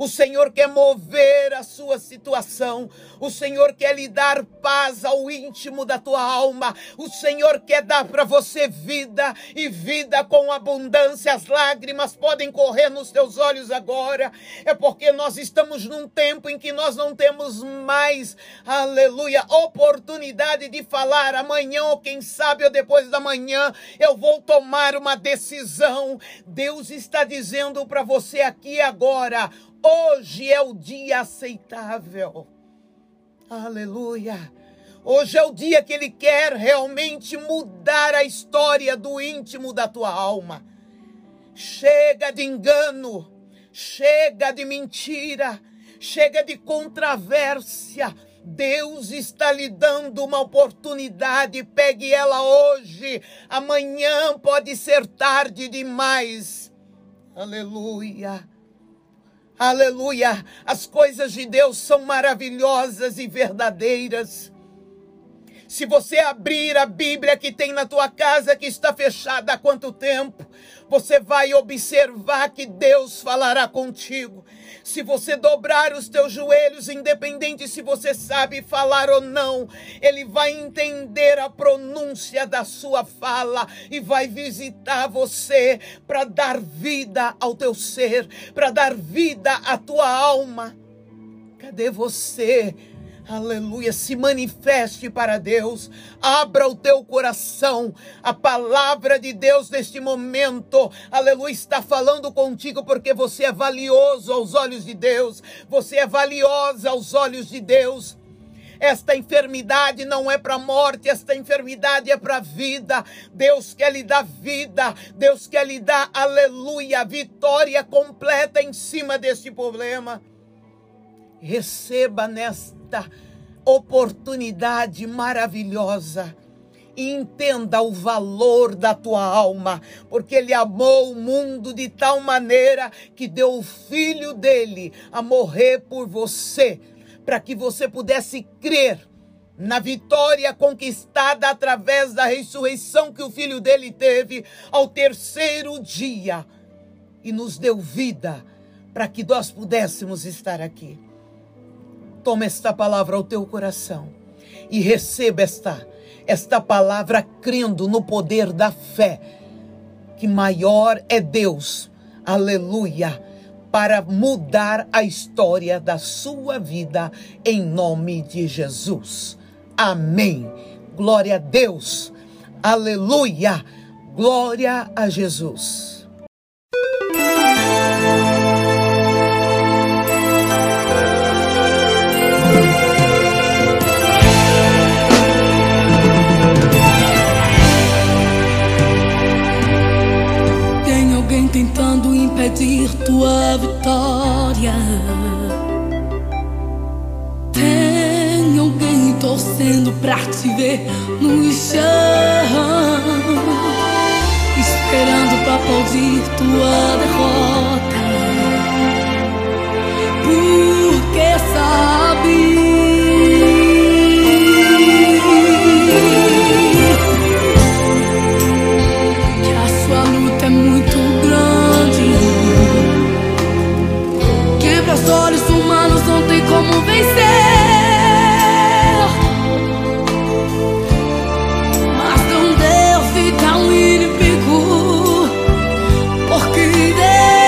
O Senhor quer mover a sua situação, o Senhor quer lhe dar paz ao íntimo da tua alma, o Senhor quer dar para você vida, e vida com abundância. As lágrimas podem correr nos teus olhos agora, é porque nós estamos num tempo em que nós não temos mais, aleluia, oportunidade de falar amanhã, ou quem sabe, ou depois da manhã, eu vou tomar uma decisão. Deus está dizendo para você aqui e agora, hoje é o dia aceitável, aleluia. Hoje é o dia que Ele quer realmente mudar a história do íntimo da tua alma. Chega de engano, chega de mentira, chega de controvérsia. Deus está lhe dando uma oportunidade, pegue ela hoje. Amanhã pode ser tarde demais, aleluia. Aleluia, as coisas de Deus são maravilhosas e verdadeiras. Se você abrir a Bíblia que tem na tua casa, que está fechada há quanto tempo, você vai observar que Deus falará contigo. Se você dobrar os teus joelhos, independente se você sabe falar ou não, Ele vai entender a pronúncia da sua fala e vai visitar você para dar vida ao teu ser, para dar vida à tua alma. Cadê você? Aleluia, se manifeste para Deus, abra o teu coração, a palavra de Deus neste momento, aleluia, está falando contigo porque você é valioso aos olhos de Deus, você é valiosa aos olhos de Deus. Esta enfermidade não é para a morte, esta enfermidade é para a vida. Deus quer lhe dar vida, Deus quer lhe dar, aleluia, vitória completa em cima deste problema. Receba nesta oportunidade maravilhosa e entenda o valor da tua alma, porque Ele amou o mundo de tal maneira que deu o Filho dele a morrer por você, para que você pudesse crer na vitória conquistada através da ressurreição que o Filho dele teve ao terceiro dia e nos deu vida para que nós pudéssemos estar aqui. Toma esta palavra ao teu coração e receba esta, esta palavra crendo no poder da fé, que maior é Deus, aleluia, para mudar a história da sua vida em nome de Jesus. Amém. Glória a Deus. Aleluia. Glória a Jesus. Tentando impedir tua vitória, tem alguém torcendo pra te ver no chão, esperando pra aplaudir tua derrota, porque sabe. Os olhos humanos não tem como vencer, mas não deu vida ao inimigo, porque Deus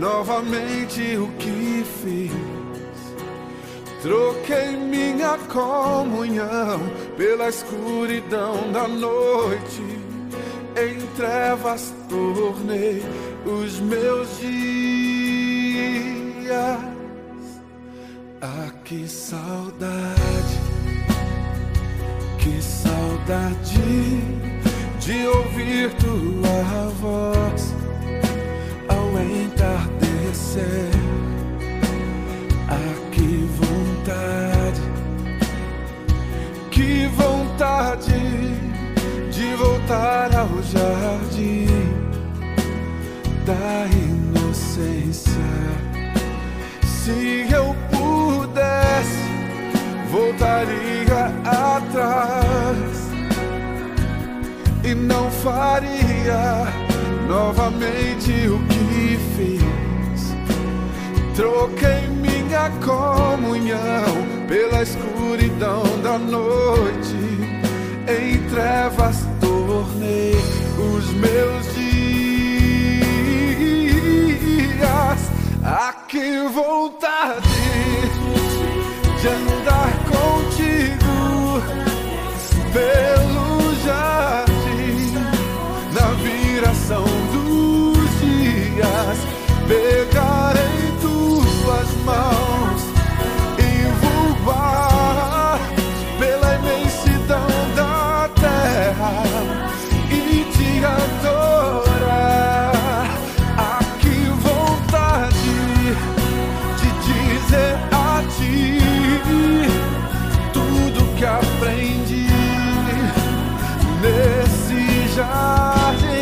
Novamente o que fiz, troquei minha comunhão pela escuridão da noite. Em trevas tornei os meus dias. Ah, que saudade, que saudade de ouvir tua voz ao entardecer. Ah, que vontade, que vontade de voltar ao jardim da inocência. Se eu pudesse, voltaria atrás e não faria novamente o que fiz. Troquei minha comunhão pela escuridão da noite. Em trevas tornei os meus dias. Ah, que vontade de andar contigo pelo jardim, viração dos dias, pegar em tuas mãos e voar pela imensidão da terra e te adorar. Ah, que vontade de dizer a ti tudo que aprendi nesse jardim.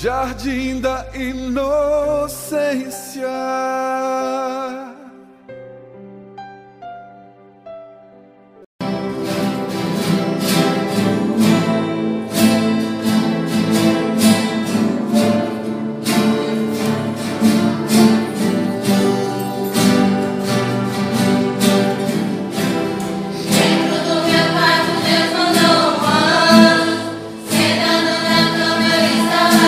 Jardim da inocência. Dentro do meu quarto Deus mandou um anjo, sentando na cama eu estava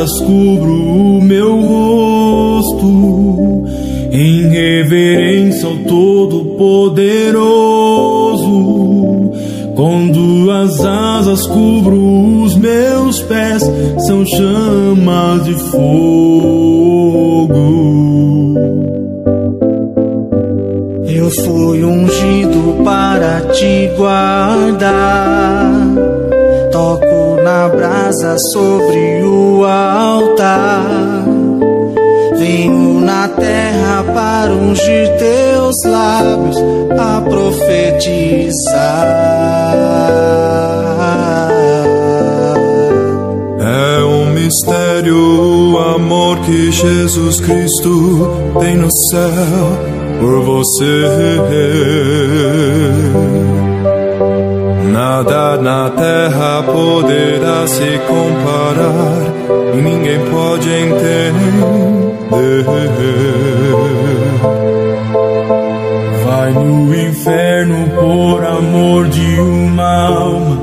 toalhas cubro o meu rosto, em reverência ao Todo-Poderoso. Com duas asas cubro os meus pés, são chamas de fogo. Eu fui ungido para te guardar, toco na brasa sobre o altar, venho na terra para ungir teus lábios a profetizar. É um mistério o amor que Jesus Cristo tem no céu por você. Nada na terra poderá se comparar, e ninguém pode entender. Vai no inferno por amor de uma alma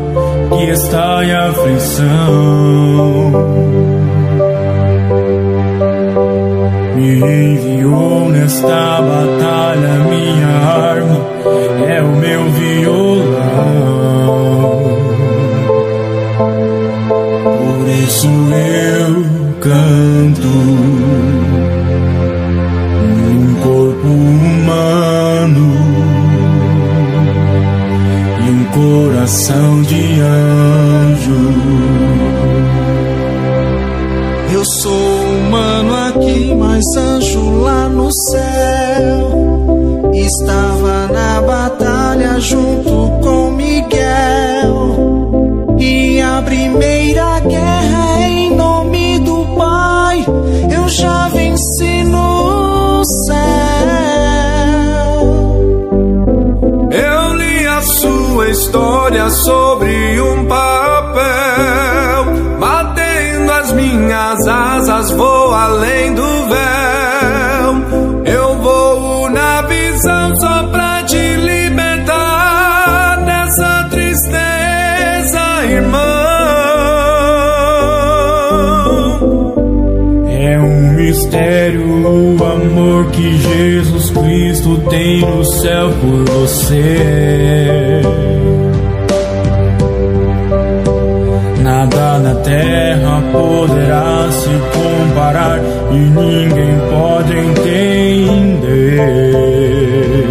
que está em aflição. Me enviou nesta batalha, minha arma é o meu violão. Por isso eu canto num corpo humano e um coração de anjo. Eu sou humano aqui, mas anjo lá no céu. Estava na batalha junto com Miguel e a primeira guerra. Eu já venci no céu. Eu li a sua história sobre um papel, batendo as minhas asas vou além do véu. Eu vou na visão só pra te libertar dessa tristeza, irmão. Mistério, o amor que Jesus Cristo tem no céu por você. Nada na terra poderá se comparar e ninguém pode entender.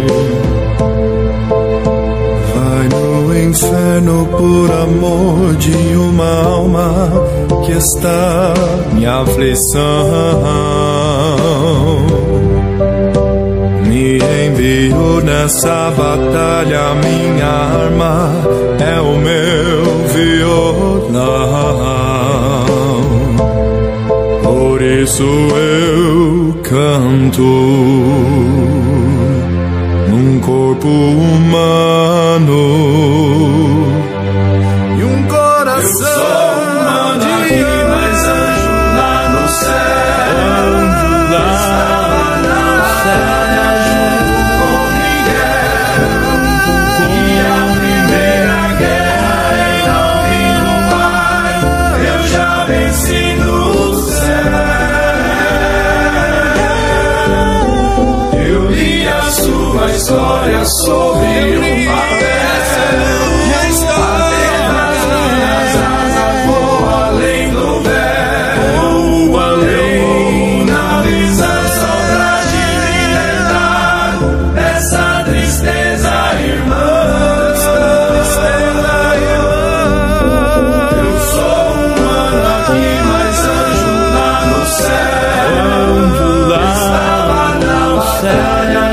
Vai no inferno por amor de uma alma que está minha aflição. Me enviou nessa batalha, minha arma é o meu violão. Por isso eu canto num corpo humano e um coração. História sobre um papel, está além do véu, o além na visão só pra te libertar dessa tristeza, irmã, tristeza, irmã. Eu sou humano aqui, mas anjo lá no céu, estava na batalha.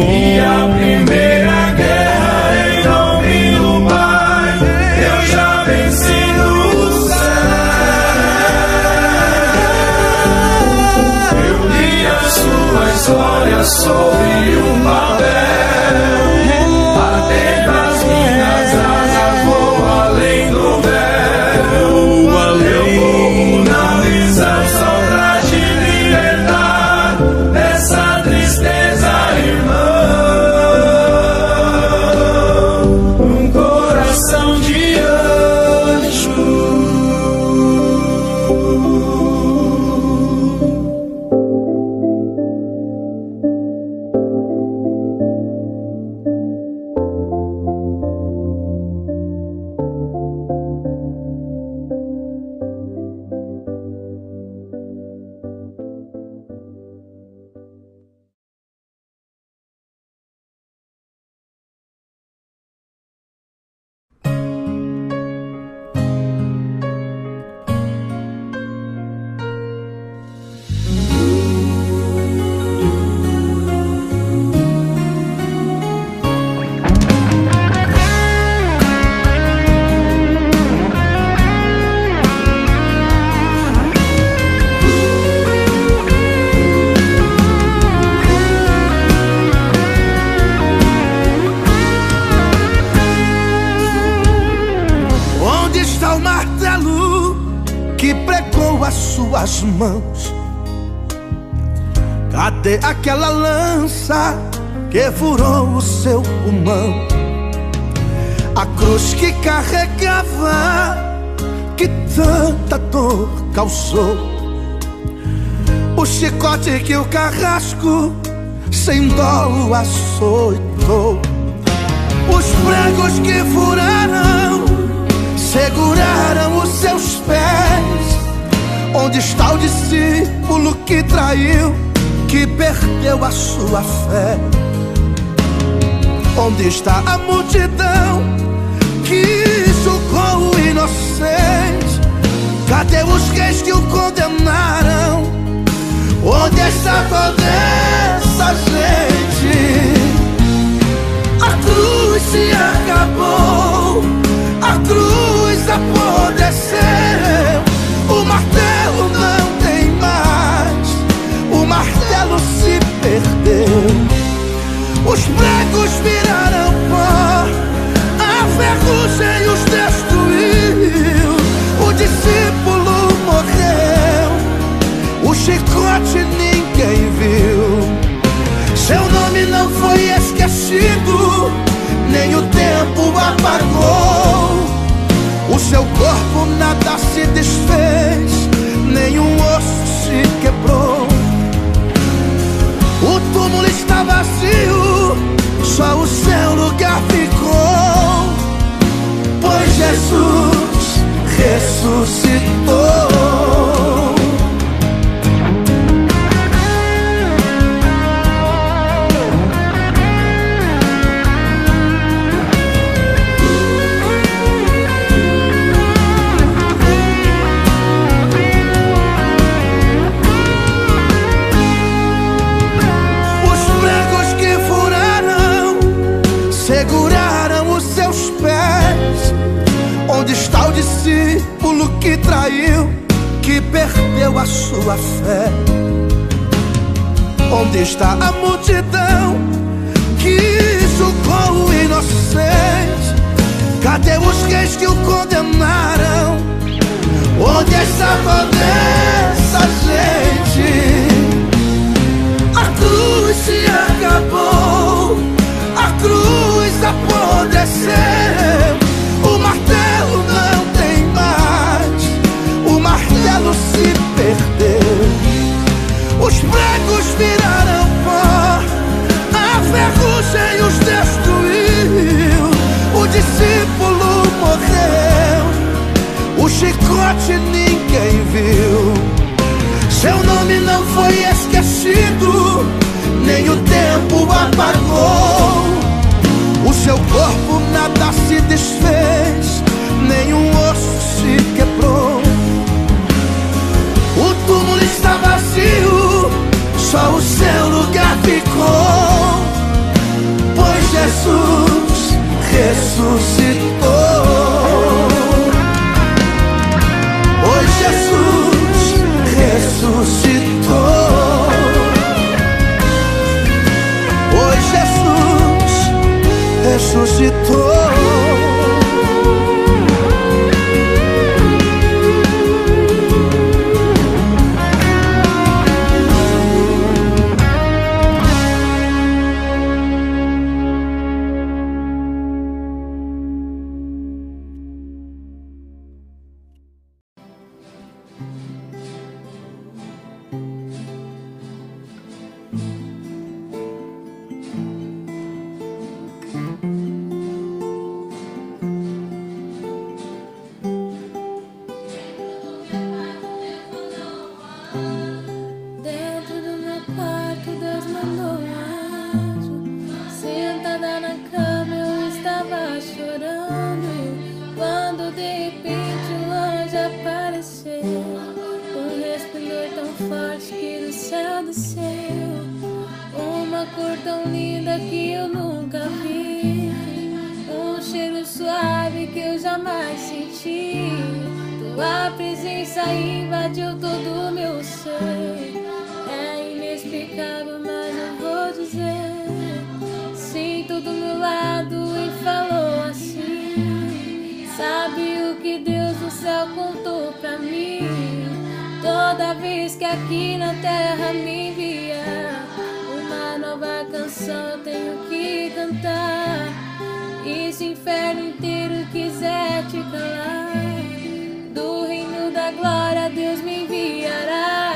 E a primeira guerra em nome do Pai, eu já venci no céu. Eu li a sua história sobre um papel, batendo as minhas asas vou além do véu. Eu vou na visão só pra te libertar dessa tristeza, irmã. Um coração de anjo. suas mãos? Cadê aquela lança que furou o seu pulmão? A cruz que carregava, que tanta dor causou? O chicote que o carrasco sem dó o açoitou? Os pregos que furaram, seguraram os seus pés? Onde está o discípulo que traiu, que perdeu a sua fé? Onde está a multidão que julgou o inocente? Cadê os reis que o condenaram? Onde está toda essa gente? A cruz se acabou, a cruz apodreceu, o martelo não tem mais, o martelo se perdeu. Os pregos viraram pó, a ferrugem os destruiu, o discípulo morreu, o chicote ninguém viu. Seu nome não foi esquecido, nem o tempo apagou. O seu corpo nada se desfez, nenhum osso se quebrou. O túmulo está vazio, só o seu lugar ficou, pois Jesus ressuscitou. Seguraram os seus pés. Onde está o discípulo que traiu, que perdeu a sua fé? Onde está a multidão que julgou o inocente? Cadê os reis que o condenaram? Onde está toda essa gente? A cruz se acabou, a cruz apodreceu, o martelo não tem mais, o martelo se perdeu. Os pregos viraram pó, a ferrugem os destruiu, o discípulo morreu, o chicote ninguém viu. Seu nome não foi esquecido, nem o tempo apagou. O seu corpo nada se desfez, nenhum osso se quebrou. O túmulo está vazio, só o seu lugar ficou, pois Jesus ressuscitou. Pois Jesus ressuscitou. Ressuscitou. Sabe o que Deus do céu contou pra mim? toda vez que aqui na terra me enviar uma nova canção eu tenho que cantar. E se o inferno inteiro quiser te calar, do reino da glória Deus me enviará.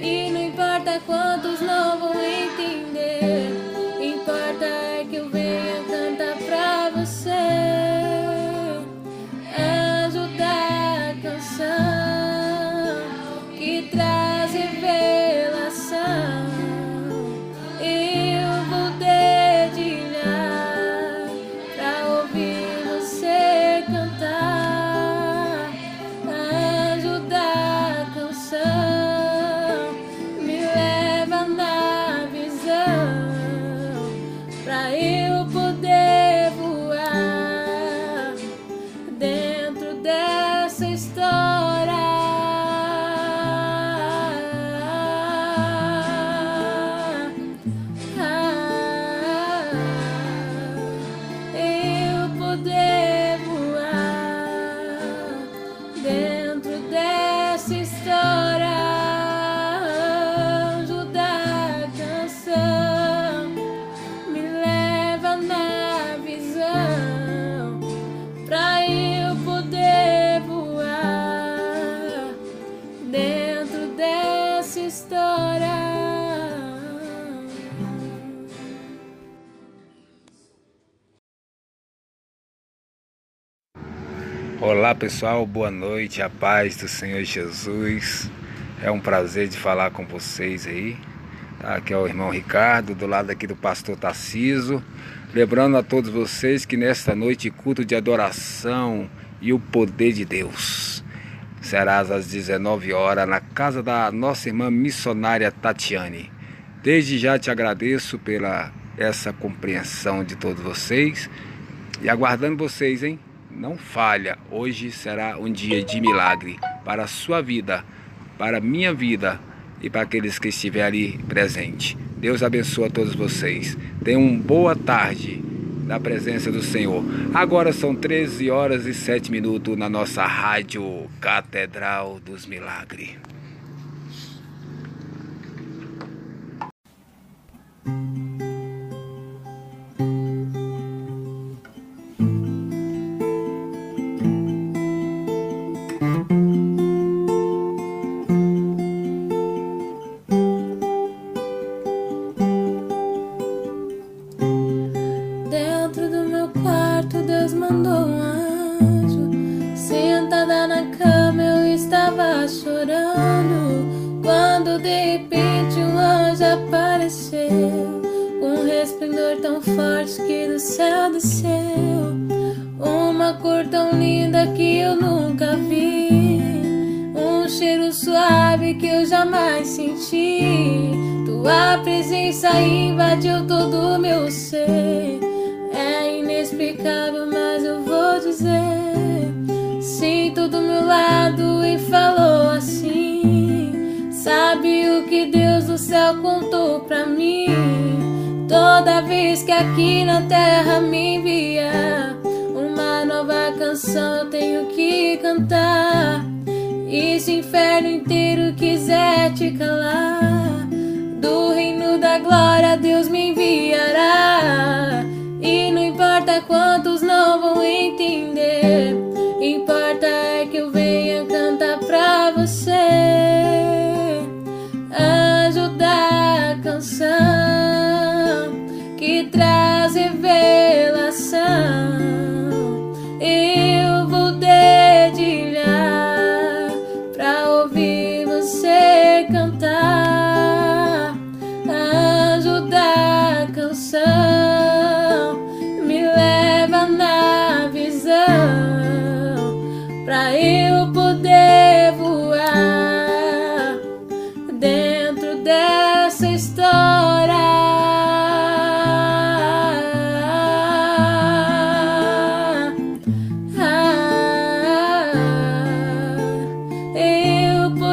E não importa quantos não vão entender, importa é que eu venha cantar pra você. Ajuda a canção que traz revelação, eu vou dedilhar pra ouvir você cantar. Ajuda a canção, me leva na visão pra eu poder voar dentro dessa história. Olá pessoal, boa noite, a paz do Senhor Jesus. É um prazer de falar com vocês aí, tá? Aqui é o irmão Ricardo, do lado aqui do pastor Tarcísio. Lembrando a todos vocês que nesta noite culto de adoração e o poder de Deus será às dezenove horas na casa da nossa irmã missionária Tatiane. Desde já te agradeço pela essa compreensão de todos vocês e aguardando vocês, hein? Não falha, hoje será um dia de milagre para a sua vida, para a minha vida e para aqueles que estiverem ali presentes. Deus abençoe a todos vocês. Tenham uma boa tarde na presença do Senhor. Agora são treze horas e sete minutos na nossa Rádio Catedral dos Milagres.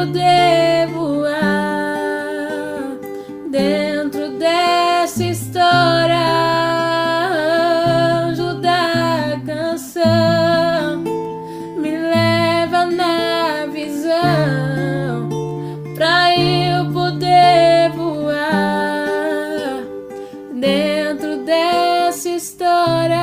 Devo dessa história.